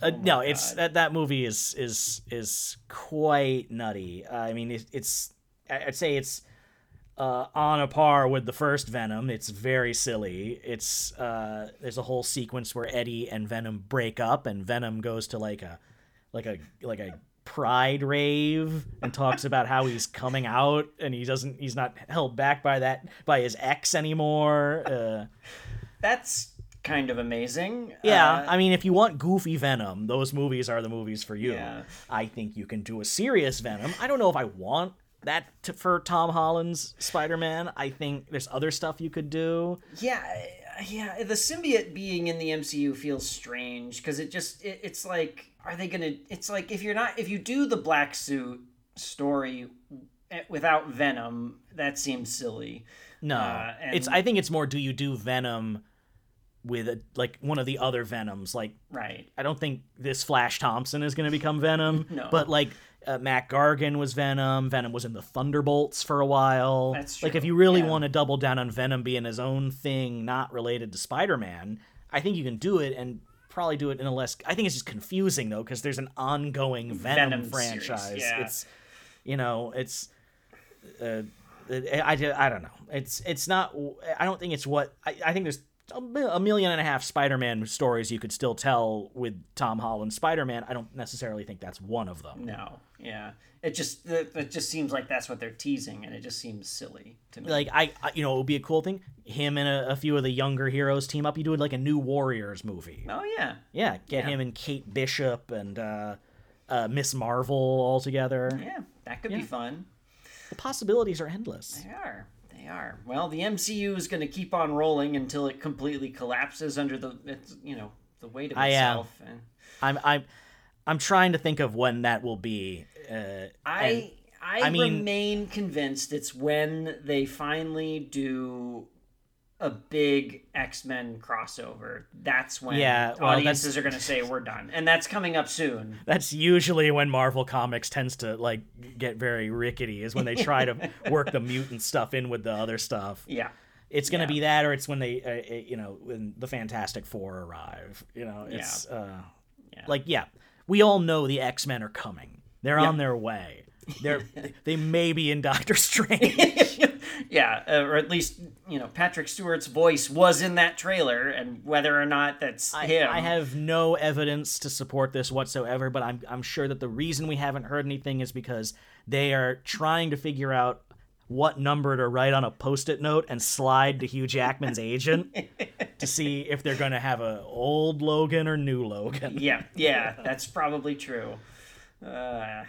oh no, it's that, that movie is is is quite nutty. Uh, I mean, it, it's I'd say it's uh, on a par with the first Venom. It's very silly. It's uh, there's a whole sequence where Eddie and Venom break up, and Venom goes to like a like a like a pride rave and talks about how he's coming out and he doesn't he's not held back by that by his ex anymore. Uh, that's kind of amazing. Yeah, uh, I mean, if you want goofy Venom, those movies are the movies for you. Yeah. I think you can do a serious Venom. I don't know if I want that to, for Tom Holland's Spider-Man. I think there's other stuff you could do. Yeah, yeah. The symbiote being in the M C U feels strange because it just it, it's like, are they gonna? It's like if you're not if you do the black suit story without Venom, that seems silly. No, uh, and, it's I think it's more, do you do Venom with a, like one of the other Venoms? Like, right? I don't think this Flash Thompson is gonna become Venom. No, but like. Uh, Matt Gargan was Venom. Venom was in the Thunderbolts for a while. That's true. Like, if you really yeah. want to double down on Venom being his own thing, not related to Spider-Man, I think you can do it and probably do it in a less... I think it's just confusing, though, because there's an ongoing Venom, Venom franchise. Yeah. It's, you know, it's... Uh, I, I, I don't know. It's it's not... I don't think it's what... I, I think there's a million and a half Spider-Man stories you could still tell with Tom Holland's Spider-Man. I don't necessarily think that's one of them. No. Yeah. It just, it just seems like that's what they're teasing, and it just seems silly to me. Like, I, I you know, it would be a cool thing. Him and a, a few of the younger heroes team up. You do it like a New Warriors movie. Oh, yeah. Yeah. Get yeah. him and Kate Bishop and uh, uh, Miss Marvel all together. Yeah. That could yeah. be fun. The possibilities are endless. They are. They are. Well, the M C U is going to keep on rolling until it completely collapses under the, it's, you know, the weight of itself. I am. And... I'm, I'm, I'm trying to think of when that will be. Uh, I, I, I mean... remain convinced it's when they finally do a big X-Men crossover. That's when yeah, well, audiences that's... are going to say we're done, and that's coming up soon. That's usually when Marvel Comics tends to like get very rickety, is when they try to work the mutant stuff in with the other stuff. Yeah, it's going to yeah. be that, or it's when they, uh, it, you know, when the Fantastic Four arrive. You know, it's yeah. Uh, yeah. like yeah, we all know the X-Men are coming. They're yep. on their way. They're they may be in Doctor Strange. Yeah, or at least, you know, Patrick Stewart's voice was in that trailer, and whether or not that's I, him... I have no evidence to support this whatsoever, but I'm I'm sure that the reason we haven't heard anything is because they are trying to figure out what number to write on a Post-it note and slide to Hugh Jackman's agent to see if they're going to have an old Logan or new Logan. Yeah, yeah, that's probably true. Uh...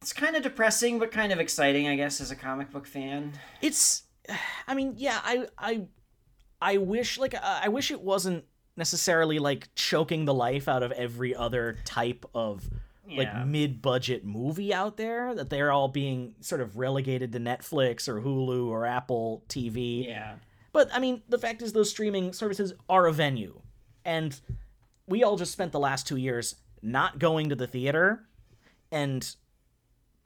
It's kind of depressing, but kind of exciting, I guess, as a comic book fan. It's, I mean, yeah, I, I, I wish, like, uh, I wish it wasn't necessarily like choking the life out of every other type of yeah. like mid-budget movie out there. That they're all being sort of relegated to Netflix or Hulu or Apple T V. Yeah. But I mean, the fact is, those streaming services are a venue, and we all just spent the last two years not going to the theater, and.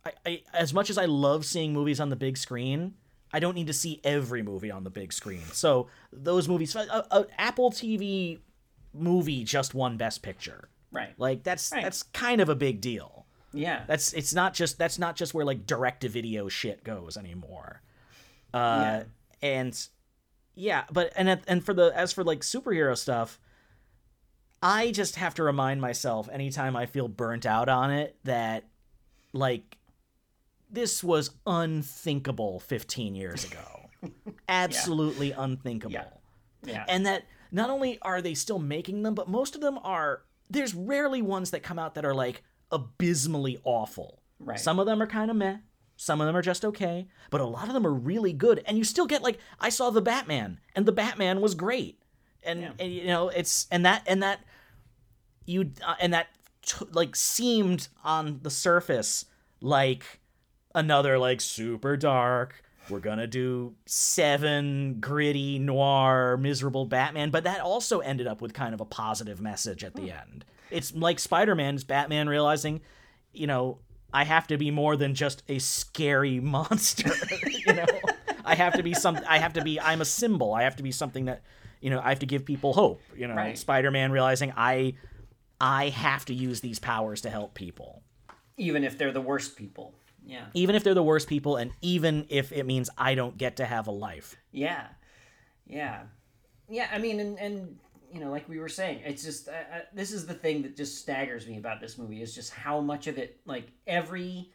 I, I, as much as I love seeing movies on the big screen, I don't need to see every movie on the big screen. So those movies, uh, uh, Apple T V movie just won Best Picture. Right. Like that's right. that's kind of a big deal. Yeah. That's it's not just that's not just where like direct to video shit goes anymore. Uh yeah. and yeah, but and and for the as for like superhero stuff, I just have to remind myself anytime I feel burnt out on it that like this was unthinkable fifteen years ago. Absolutely yeah. unthinkable. Yeah. Yeah. And that not only are they still making them, but most of them are, there's rarely ones that come out that are like abysmally awful. Right. Some of them are kind of meh. Some of them are just okay. But a lot of them are really good. And you still get like, I saw The Batman and The Batman was great. And, yeah. and you know, it's, and that, and that you, uh, and that t- like seemed on the surface, like another like super dark, we're gonna do seven gritty noir miserable Batman, but that also ended up with kind of a positive message at the hmm. end. It's like Spider-Man's Batman realizing, you know, I have to be more than just a scary monster. You know, I have to be some. I have to be. I'm a symbol. I have to be something that, you know, I have to give people hope. You know, right. Spider-Man realizing I, I have to use these powers to help people, even if they're the worst people. Yeah. Even if they're the worst people, and even if it means I don't get to have a life. Yeah. Yeah. Yeah, I mean, and, and you know, like we were saying, it's just, uh, uh, this is the thing that just staggers me about this movie, is just how much of it, like, every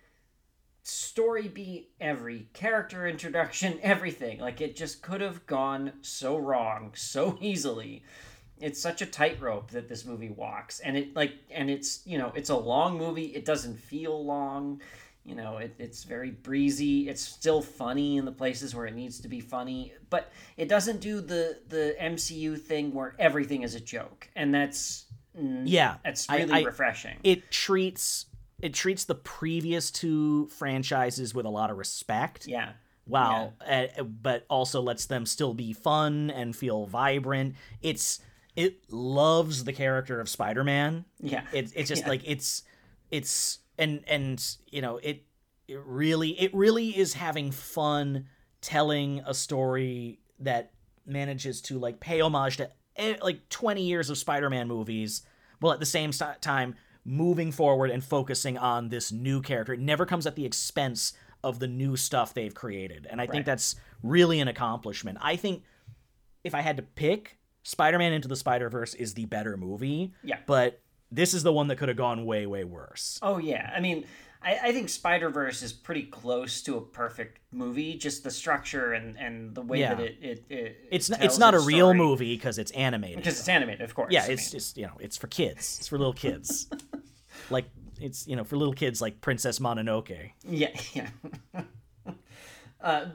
story beat, every character introduction, everything, like, it just could have gone so wrong so easily. It's such a tightrope that this movie walks, and it, like, and it's, you know, it's a long movie, it doesn't feel long. You know, it, it's very breezy. It's still funny in the places where it needs to be funny, but it doesn't do the the M C U thing where everything is a joke, and that's yeah, that's really I, I, refreshing. It treats it treats the previous two franchises with a lot of respect. Yeah, wow, yeah. Uh, but also lets them still be fun and feel vibrant. It's it loves the character of Spider-Man. Yeah, it's it's just yeah. like it's it's. And, and you know, it it really it really is having fun telling a story that manages to, like, pay homage to, like, twenty years of Spider-Man movies, while at the same time moving forward and focusing on this new character. It never comes at the expense of the new stuff they've created. And I right. think that's really an accomplishment. I think if I had to pick, Spider-Man Into the Spider-Verse is the better movie. Yeah. But this is the one that could have gone way, way worse. Oh, yeah. I mean, I, I think Spider-Verse is pretty close to a perfect movie. Just the structure and, and the way yeah. that it, it, it it's tells not, It's not a story. Real movie because it's animated. Because it's animated, of course. Yeah, it's I mean. just, you know, it's for kids. It's for little kids. Like, it's, you know, for little kids like Princess Mononoke. Yeah, yeah. Uh,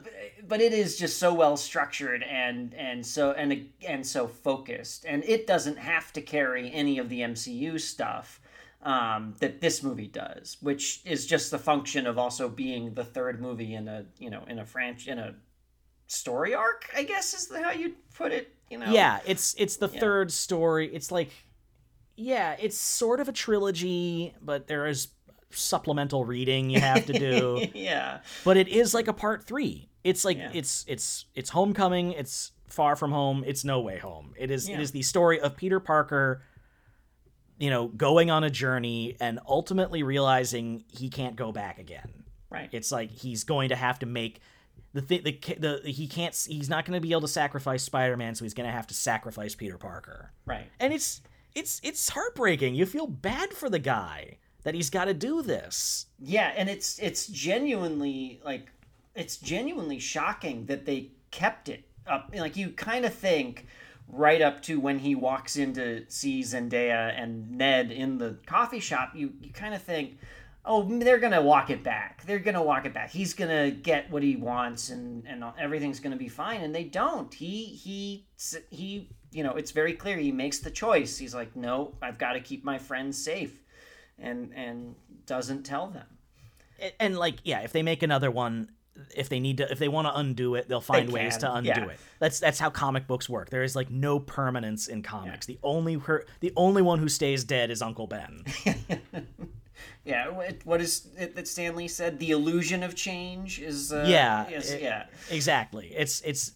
but it is just so well structured and and so and and so focused, and it doesn't have to carry any of the M C U stuff um, that this movie does, which is just the function of also being the third movie in a you know in a franchise in a story arc, I guess is how you'd put it. You know, yeah, it's it's the yeah. third story. It's like, yeah, it's sort of a trilogy, but there is supplemental reading you have to do. Yeah, but it is like a part three. It's like yeah. it's it's it's Homecoming, it's Far From Home, it's No Way Home. It is yeah. it is the story of Peter Parker, you know, going on a journey and ultimately realizing he can't go back again. Right. It's like he's going to have to make the thi- the, the the he can't he's not going to be able to sacrifice Spider-Man, so he's going to have to sacrifice Peter Parker. Right. And it's it's it's heartbreaking. You feel bad for the guy that he's got to do this. Yeah, and it's it's genuinely like it's genuinely shocking that they kept it up. Like, you kind of think right up to when he walks in to see Zendaya and Ned in the coffee shop, you you kind of think, oh, they're gonna walk it back. They're gonna walk it back. He's gonna get what he wants, and and everything's gonna be fine. And they don't. He he he. You know, it's very clear. He makes the choice. He's like, no, I've got to keep my friends safe. And and doesn't tell them. And, and like, yeah, if they make another one, if they need to, if they want to undo it, they'll find they ways to undo yeah. it. That's that's how comic books work. There is like no permanence in comics. Yeah. The only her, the only one who stays dead is Uncle Ben. Yeah. What is it that Stan Lee said? The illusion of change is. Uh, yeah. Is, it, yeah. Exactly. It's it's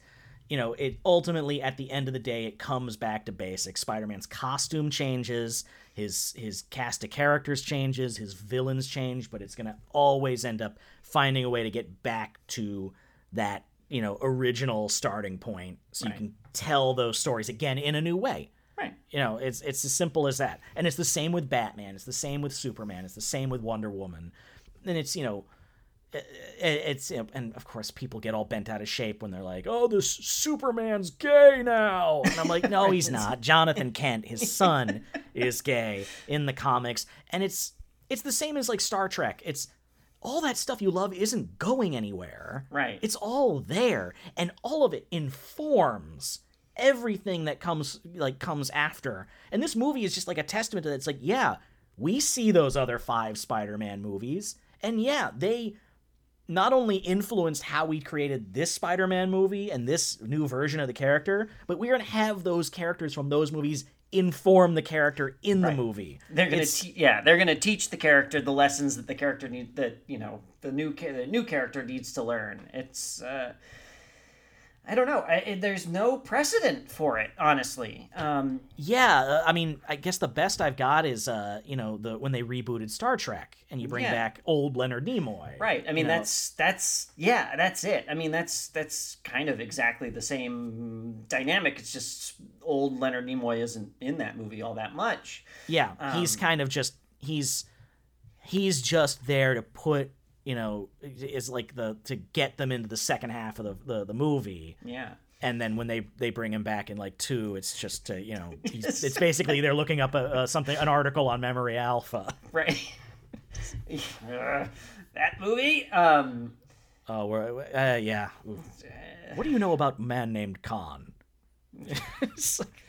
you know, it ultimately at the end of the day, it comes back to basics. Spider-Man's costume changes, his his cast of characters changes, his villains change, but it's going to always end up finding a way to get back to that, you know, original starting point. So right. you can tell those stories again in a new way. Right. You know, it's it's as simple as that. And it's the same with Batman. It's the same with Superman. It's the same with Wonder Woman. And it's, you know, it's, and of course people get all bent out of shape when they're like, oh, this Superman's gay now. And I'm like, no, he's not. Jonathan Kent, his son, is gay in the comics. And it's, it's the same as like Star Trek. It's all that stuff you love isn't going anywhere. Right. It's all there. And all of it informs everything that comes, like comes after. And this movie is just like a testament to that. It's like, yeah, we see those other five Spider-Man movies. And yeah, they not only influenced how we created this Spider-Man movie and this new version of the character, but we're going to have those characters from those movies inform the character in right. the movie. They're going to te- yeah, they're going to teach the character the lessons that the character need that, you know, the new the new character needs to learn. It's uh I don't know. I, there's no precedent for it, honestly. Um, yeah, I mean, I guess the best I've got is, uh, you know, the when they rebooted Star Trek and you bring yeah. back old Leonard Nimoy. Right. I mean, that's know? that's yeah, that's it. I mean, that's that's kind of exactly the same dynamic. It's just old Leonard Nimoy isn't in that movie all that much. Yeah, um, he's kind of just he's he's just there to put. You know, is like the to get them into the second half of the the, the movie. Yeah. And then when they, they bring him back in like two, it's just to, you know, he's, it's basically they're looking up a, a something an article on Memory Alpha. Right. uh, that movie. Um. Oh, we're, uh, yeah. What do you know about a man named Khan? It's like,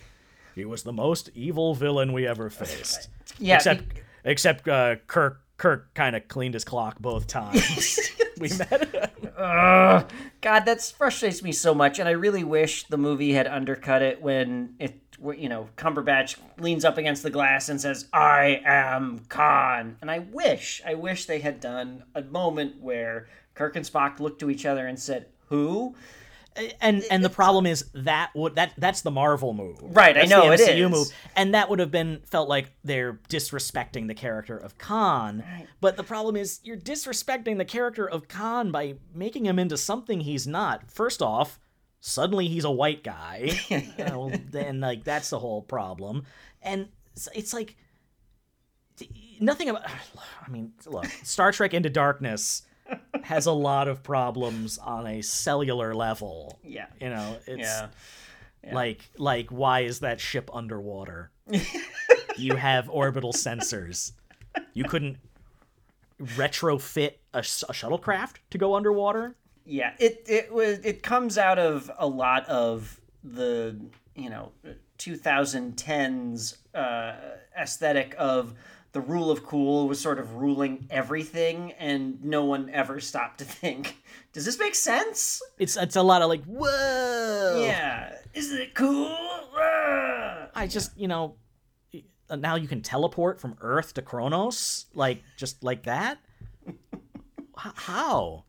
he was the most evil villain we ever faced. Yeah. Except he... except uh, Kirk. Kirk kind of cleaned his clock both times we met. uh, God, that frustrates me so much, and I really wish the movie had undercut it when it, you know, Cumberbatch leans up against the glass and says, "I am Khan," and I wish, I wish they had done a moment where Kirk and Spock looked to each other and said, "Who?" And and the problem is that would that that's the Marvel move, right? That's I know the M C U it is move, and that would have been felt like they're disrespecting the character of Khan. Right. But the problem is you're disrespecting the character of Khan by making him into something he's not. First off, suddenly he's a white guy, you know, and like that's the whole problem. And it's, it's like nothing about. I mean, look, Star Trek Into Darkness. Has a lot of problems on a cellular level. Yeah. You know, it's yeah. Yeah. like, like, why is that ship underwater? You have orbital sensors. You couldn't retrofit a, a shuttlecraft to go underwater. Yeah. It, it was, it comes out of a lot of the, you know, twenty tens uh, aesthetic of, the rule of cool was sort of ruling everything, and no one ever stopped to think, does this make sense? It's it's a lot of like, whoa. Yeah. Isn't it cool? Ah. I just, you know, now you can teleport from Earth to Kronos, like, just like that? How?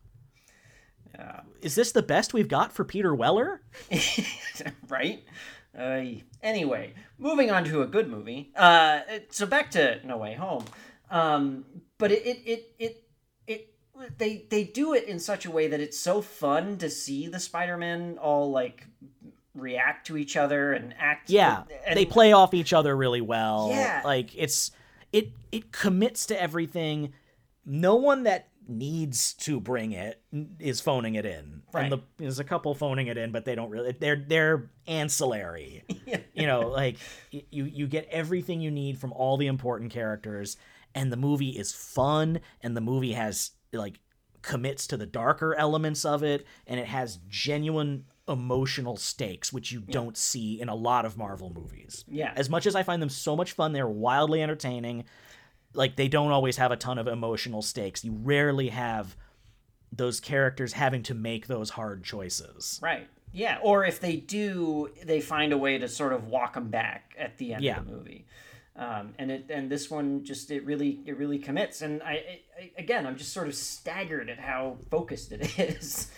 Yeah. Is this the best we've got for Peter Weller? Right? Uh, anyway, moving on to a good movie. Uh, so back to No Way Home. Um, but it, it, it, it, it, they, they do it in such a way that it's so fun to see the Spider-Man all like react to each other and act. Yeah. And, they play off each other really well. Yeah. Like it's, it, it commits to everything. No one that needs to bring it is phoning it in. Right. And the, there's a couple phoning it in, but they don't really, they're, they're ancillary, yeah. You know, like you, you get everything you need from all the important characters, and the movie is fun. And the movie has like commits to the darker elements of it. And it has genuine emotional stakes, which you yeah. don't see in a lot of Marvel movies. Yeah. As much as I find them so much fun, they're wildly entertaining. Like, they don't always have a ton of emotional stakes. You rarely have those characters having to make those hard choices. Right. Yeah. Or if they do, they find a way to sort of walk them back at the end yeah. of the movie. Um, and it and this one just it really it really commits. And I, I again I'm just sort of staggered at how focused it is.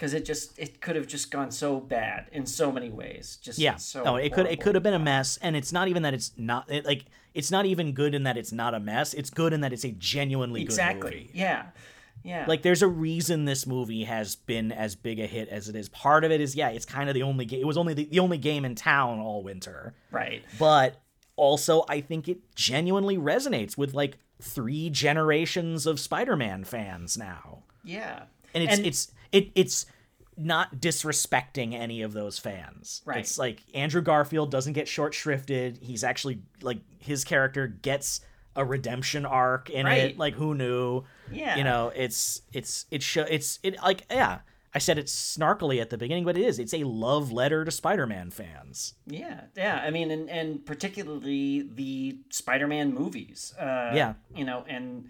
because it just it could have just gone so bad in so many ways. Just yeah, so no, it could it could have been a mess, and it's not even that it's not it, like it's not even good in that it's not a mess. It's good in that it's a genuinely exactly. good movie. Yeah, yeah. Like there's a reason this movie has been as big a hit as it is. Part of it is yeah, it's kind of the only game. It was only the, the only game in town all winter. Right, but. Also, I think it genuinely resonates with like three generations of Spider-Man fans now. Yeah. And it's and it's it it's not disrespecting any of those fans. Right. It's like Andrew Garfield doesn't get short shrifted. He's actually like his character gets a redemption arc in right. it. Like who knew? Yeah. You know, it's it's it show it's it like yeah. I said it snarkily at the beginning, but it is. It's a love letter to Spider-Man fans. Yeah, yeah. I mean, and, and particularly the Spider-Man movies. Uh, yeah. You know, and,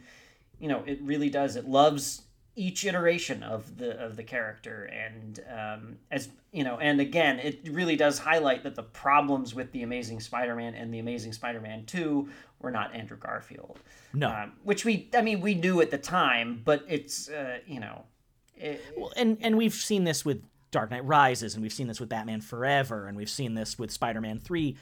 you know, it really does. It loves each iteration of the of the character. And, um, as you know, and again, it really does highlight that the problems with The Amazing Spider-Man and The Amazing Spider-Man two were not Andrew Garfield. No. Um, which we, I mean, we knew at the time, but it's, uh, you know... It, well, and, and we've seen this with Dark Knight Rises, and we've seen this with Batman Forever, and we've seen this with Spider-Man three.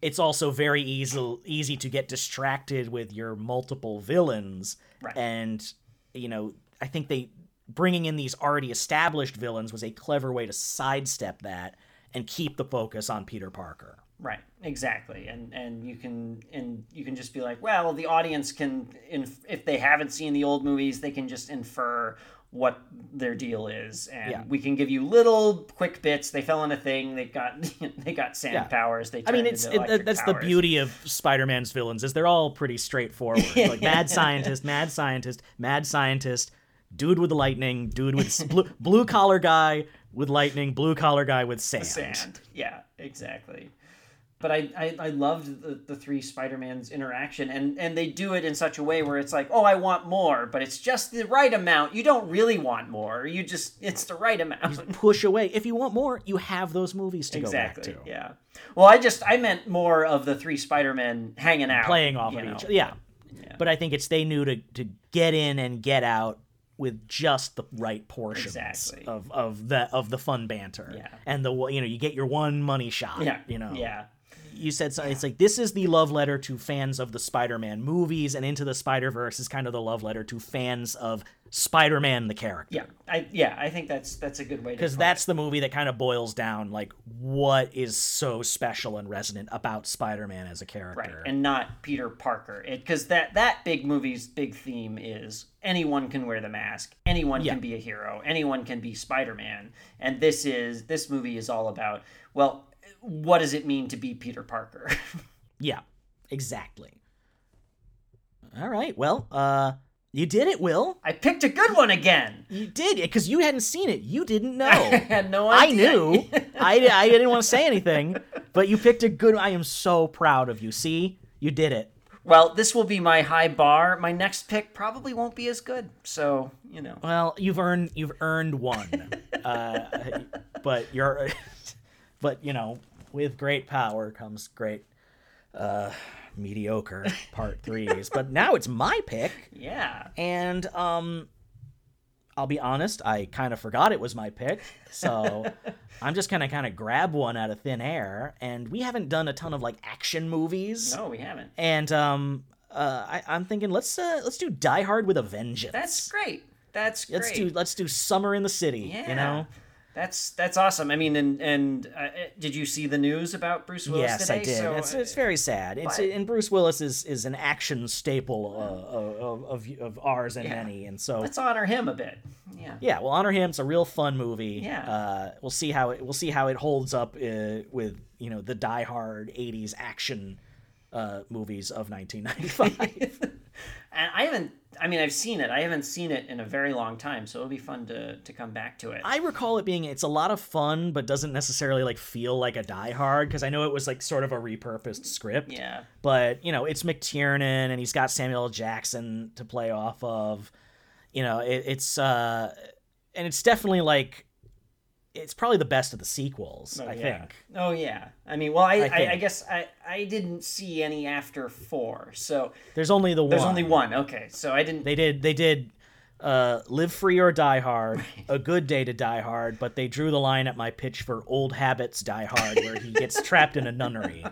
It's also very easy easy to get distracted with your multiple villains. Right. And, you know, I think they bringing in these already established villains was a clever way to sidestep that and keep the focus on Peter Parker. Right, exactly, and and you can and you can just be like, well, the audience can, inf- if they haven't seen the old movies, they can just infer what their deal is, and yeah. we can give you little quick bits. They fell on a thing. They got they got sand yeah. powers. They I mean, it's it, that's powers. The beauty of Spider-Man's villains is they're all pretty straightforward. Like mad scientist, mad scientist, mad scientist, dude with the lightning, dude with blue blue collar guy with lightning, blue collar guy with sand. Sand, yeah, exactly. But I, I, I loved the, the three Spider-Man's interaction, and, and they do it in such a way where it's like, oh, I want more, but it's just the right amount. You don't really want more. You just, it's the right amount. You push away. If you want more, you have those movies to exactly, go back to. Yeah. Well, I just, I meant more of the three Spider-Men hanging out. Playing off of know. Each other. Yeah. yeah. But I think it's, they knew to, to get in and get out with just the right portions exactly. of, of the of the fun banter. Yeah. And the, you know, you get your one money shot. Yeah. You know. Yeah. You said something. It's like this is the love letter to fans of the Spider-Man movies, and Into the Spider-Verse is kind of the love letter to fans of Spider-Man the character. Yeah, I, yeah, I think that's that's a good way to. Because that's it. The movie that kind of boils down like what is so special and resonant about Spider-Man as a character, right? And not Peter Parker. Because that that big movie's big theme is anyone can wear the mask, anyone yeah. can be a hero, anyone can be Spider-Man, and this is this movie is all about well. What does it mean to be Peter Parker? Yeah, exactly. All right, well, uh, you did it, Will. I picked a good one again. You did it, because you hadn't seen it. You didn't know. I had no idea. I knew. I, I didn't want to say anything, but you picked a good one. I am so proud of you. See? You did it. Well, this will be my high bar. My next pick probably won't be as good, so, you know. Well, you've earned, you've earned one, uh, but you're... But, you know, with great power comes great uh, mediocre part threes. But now it's my pick. Yeah. And um, I'll be honest, I kind of forgot it was my pick. So I'm just going to kind of grab one out of thin air. And we haven't done a ton of, like, action movies. No, we haven't. And um, uh, I, I'm thinking let's uh, let's do Die Hard with a Vengeance. That's great. That's great. Let's do, let's do Summer in the City, yeah. you know? That's that's awesome. I mean, and and uh, did you see the news about Bruce Willis yes, today? Yes, I did. So, it's, it's very sad. It's but, and Bruce Willis is, is an action staple uh, of, of of ours and yeah. many, and so let's honor him a bit. Yeah. Yeah, we'll honor him. It's a real fun movie. Yeah. Uh, we'll see how it we'll see how it holds up uh, with you know the Die Hard eighties action uh, movies of nineteen ninety-five. And I haven't, I mean, I've seen it. I haven't seen it in a very long time, so it'll be fun to, to come back to it. I recall it being, it's a lot of fun, but doesn't necessarily, like, feel like a Die Hard, because I know it was, like, sort of a repurposed script. Yeah. But, you know, it's McTiernan, and he's got Samuel L. Jackson to play off of. You know, it, it's, uh, and it's definitely, like, it's probably the best of the sequels, oh, I yeah. think. Oh, yeah. I mean, well, I I, I, I guess I, I didn't see any after four, so... There's only the one. There's only one, okay. So I didn't... They did, they did uh, Live Free or Die Hard, A Good Day to Die Hard, but they drew the line at my pitch for Old Habits Die Hard, where he gets trapped in a nunnery.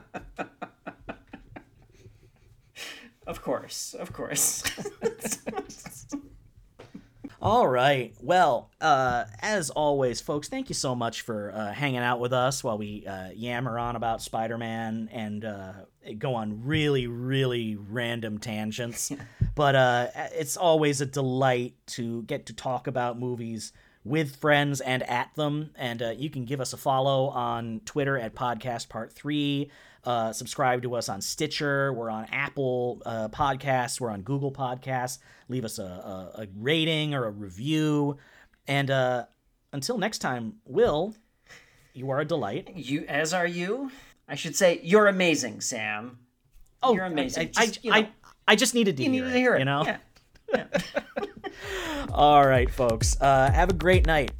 Of course, of course. All right. Well, uh, as always, folks, thank you so much for uh, hanging out with us while we uh, yammer on about Spider-Man and uh, go on really, really random tangents. But uh, it's always a delight to get to talk about movies with friends and at them. And uh, you can give us a follow on Twitter at Podcast Part three. Uh, subscribe to us on Stitcher. We're on Apple uh, Podcasts. We're on Google Podcasts. Leave us a, a, a rating or a review. And uh, until next time, Will, you are a delight. You, as are you. I should say, you're amazing, Sam. Oh, you're amazing. I, I, just, I, you know, I, I just needed to you hear, needed it, to hear it. You know. Yeah. Yeah. All right, folks. Uh, have a great night.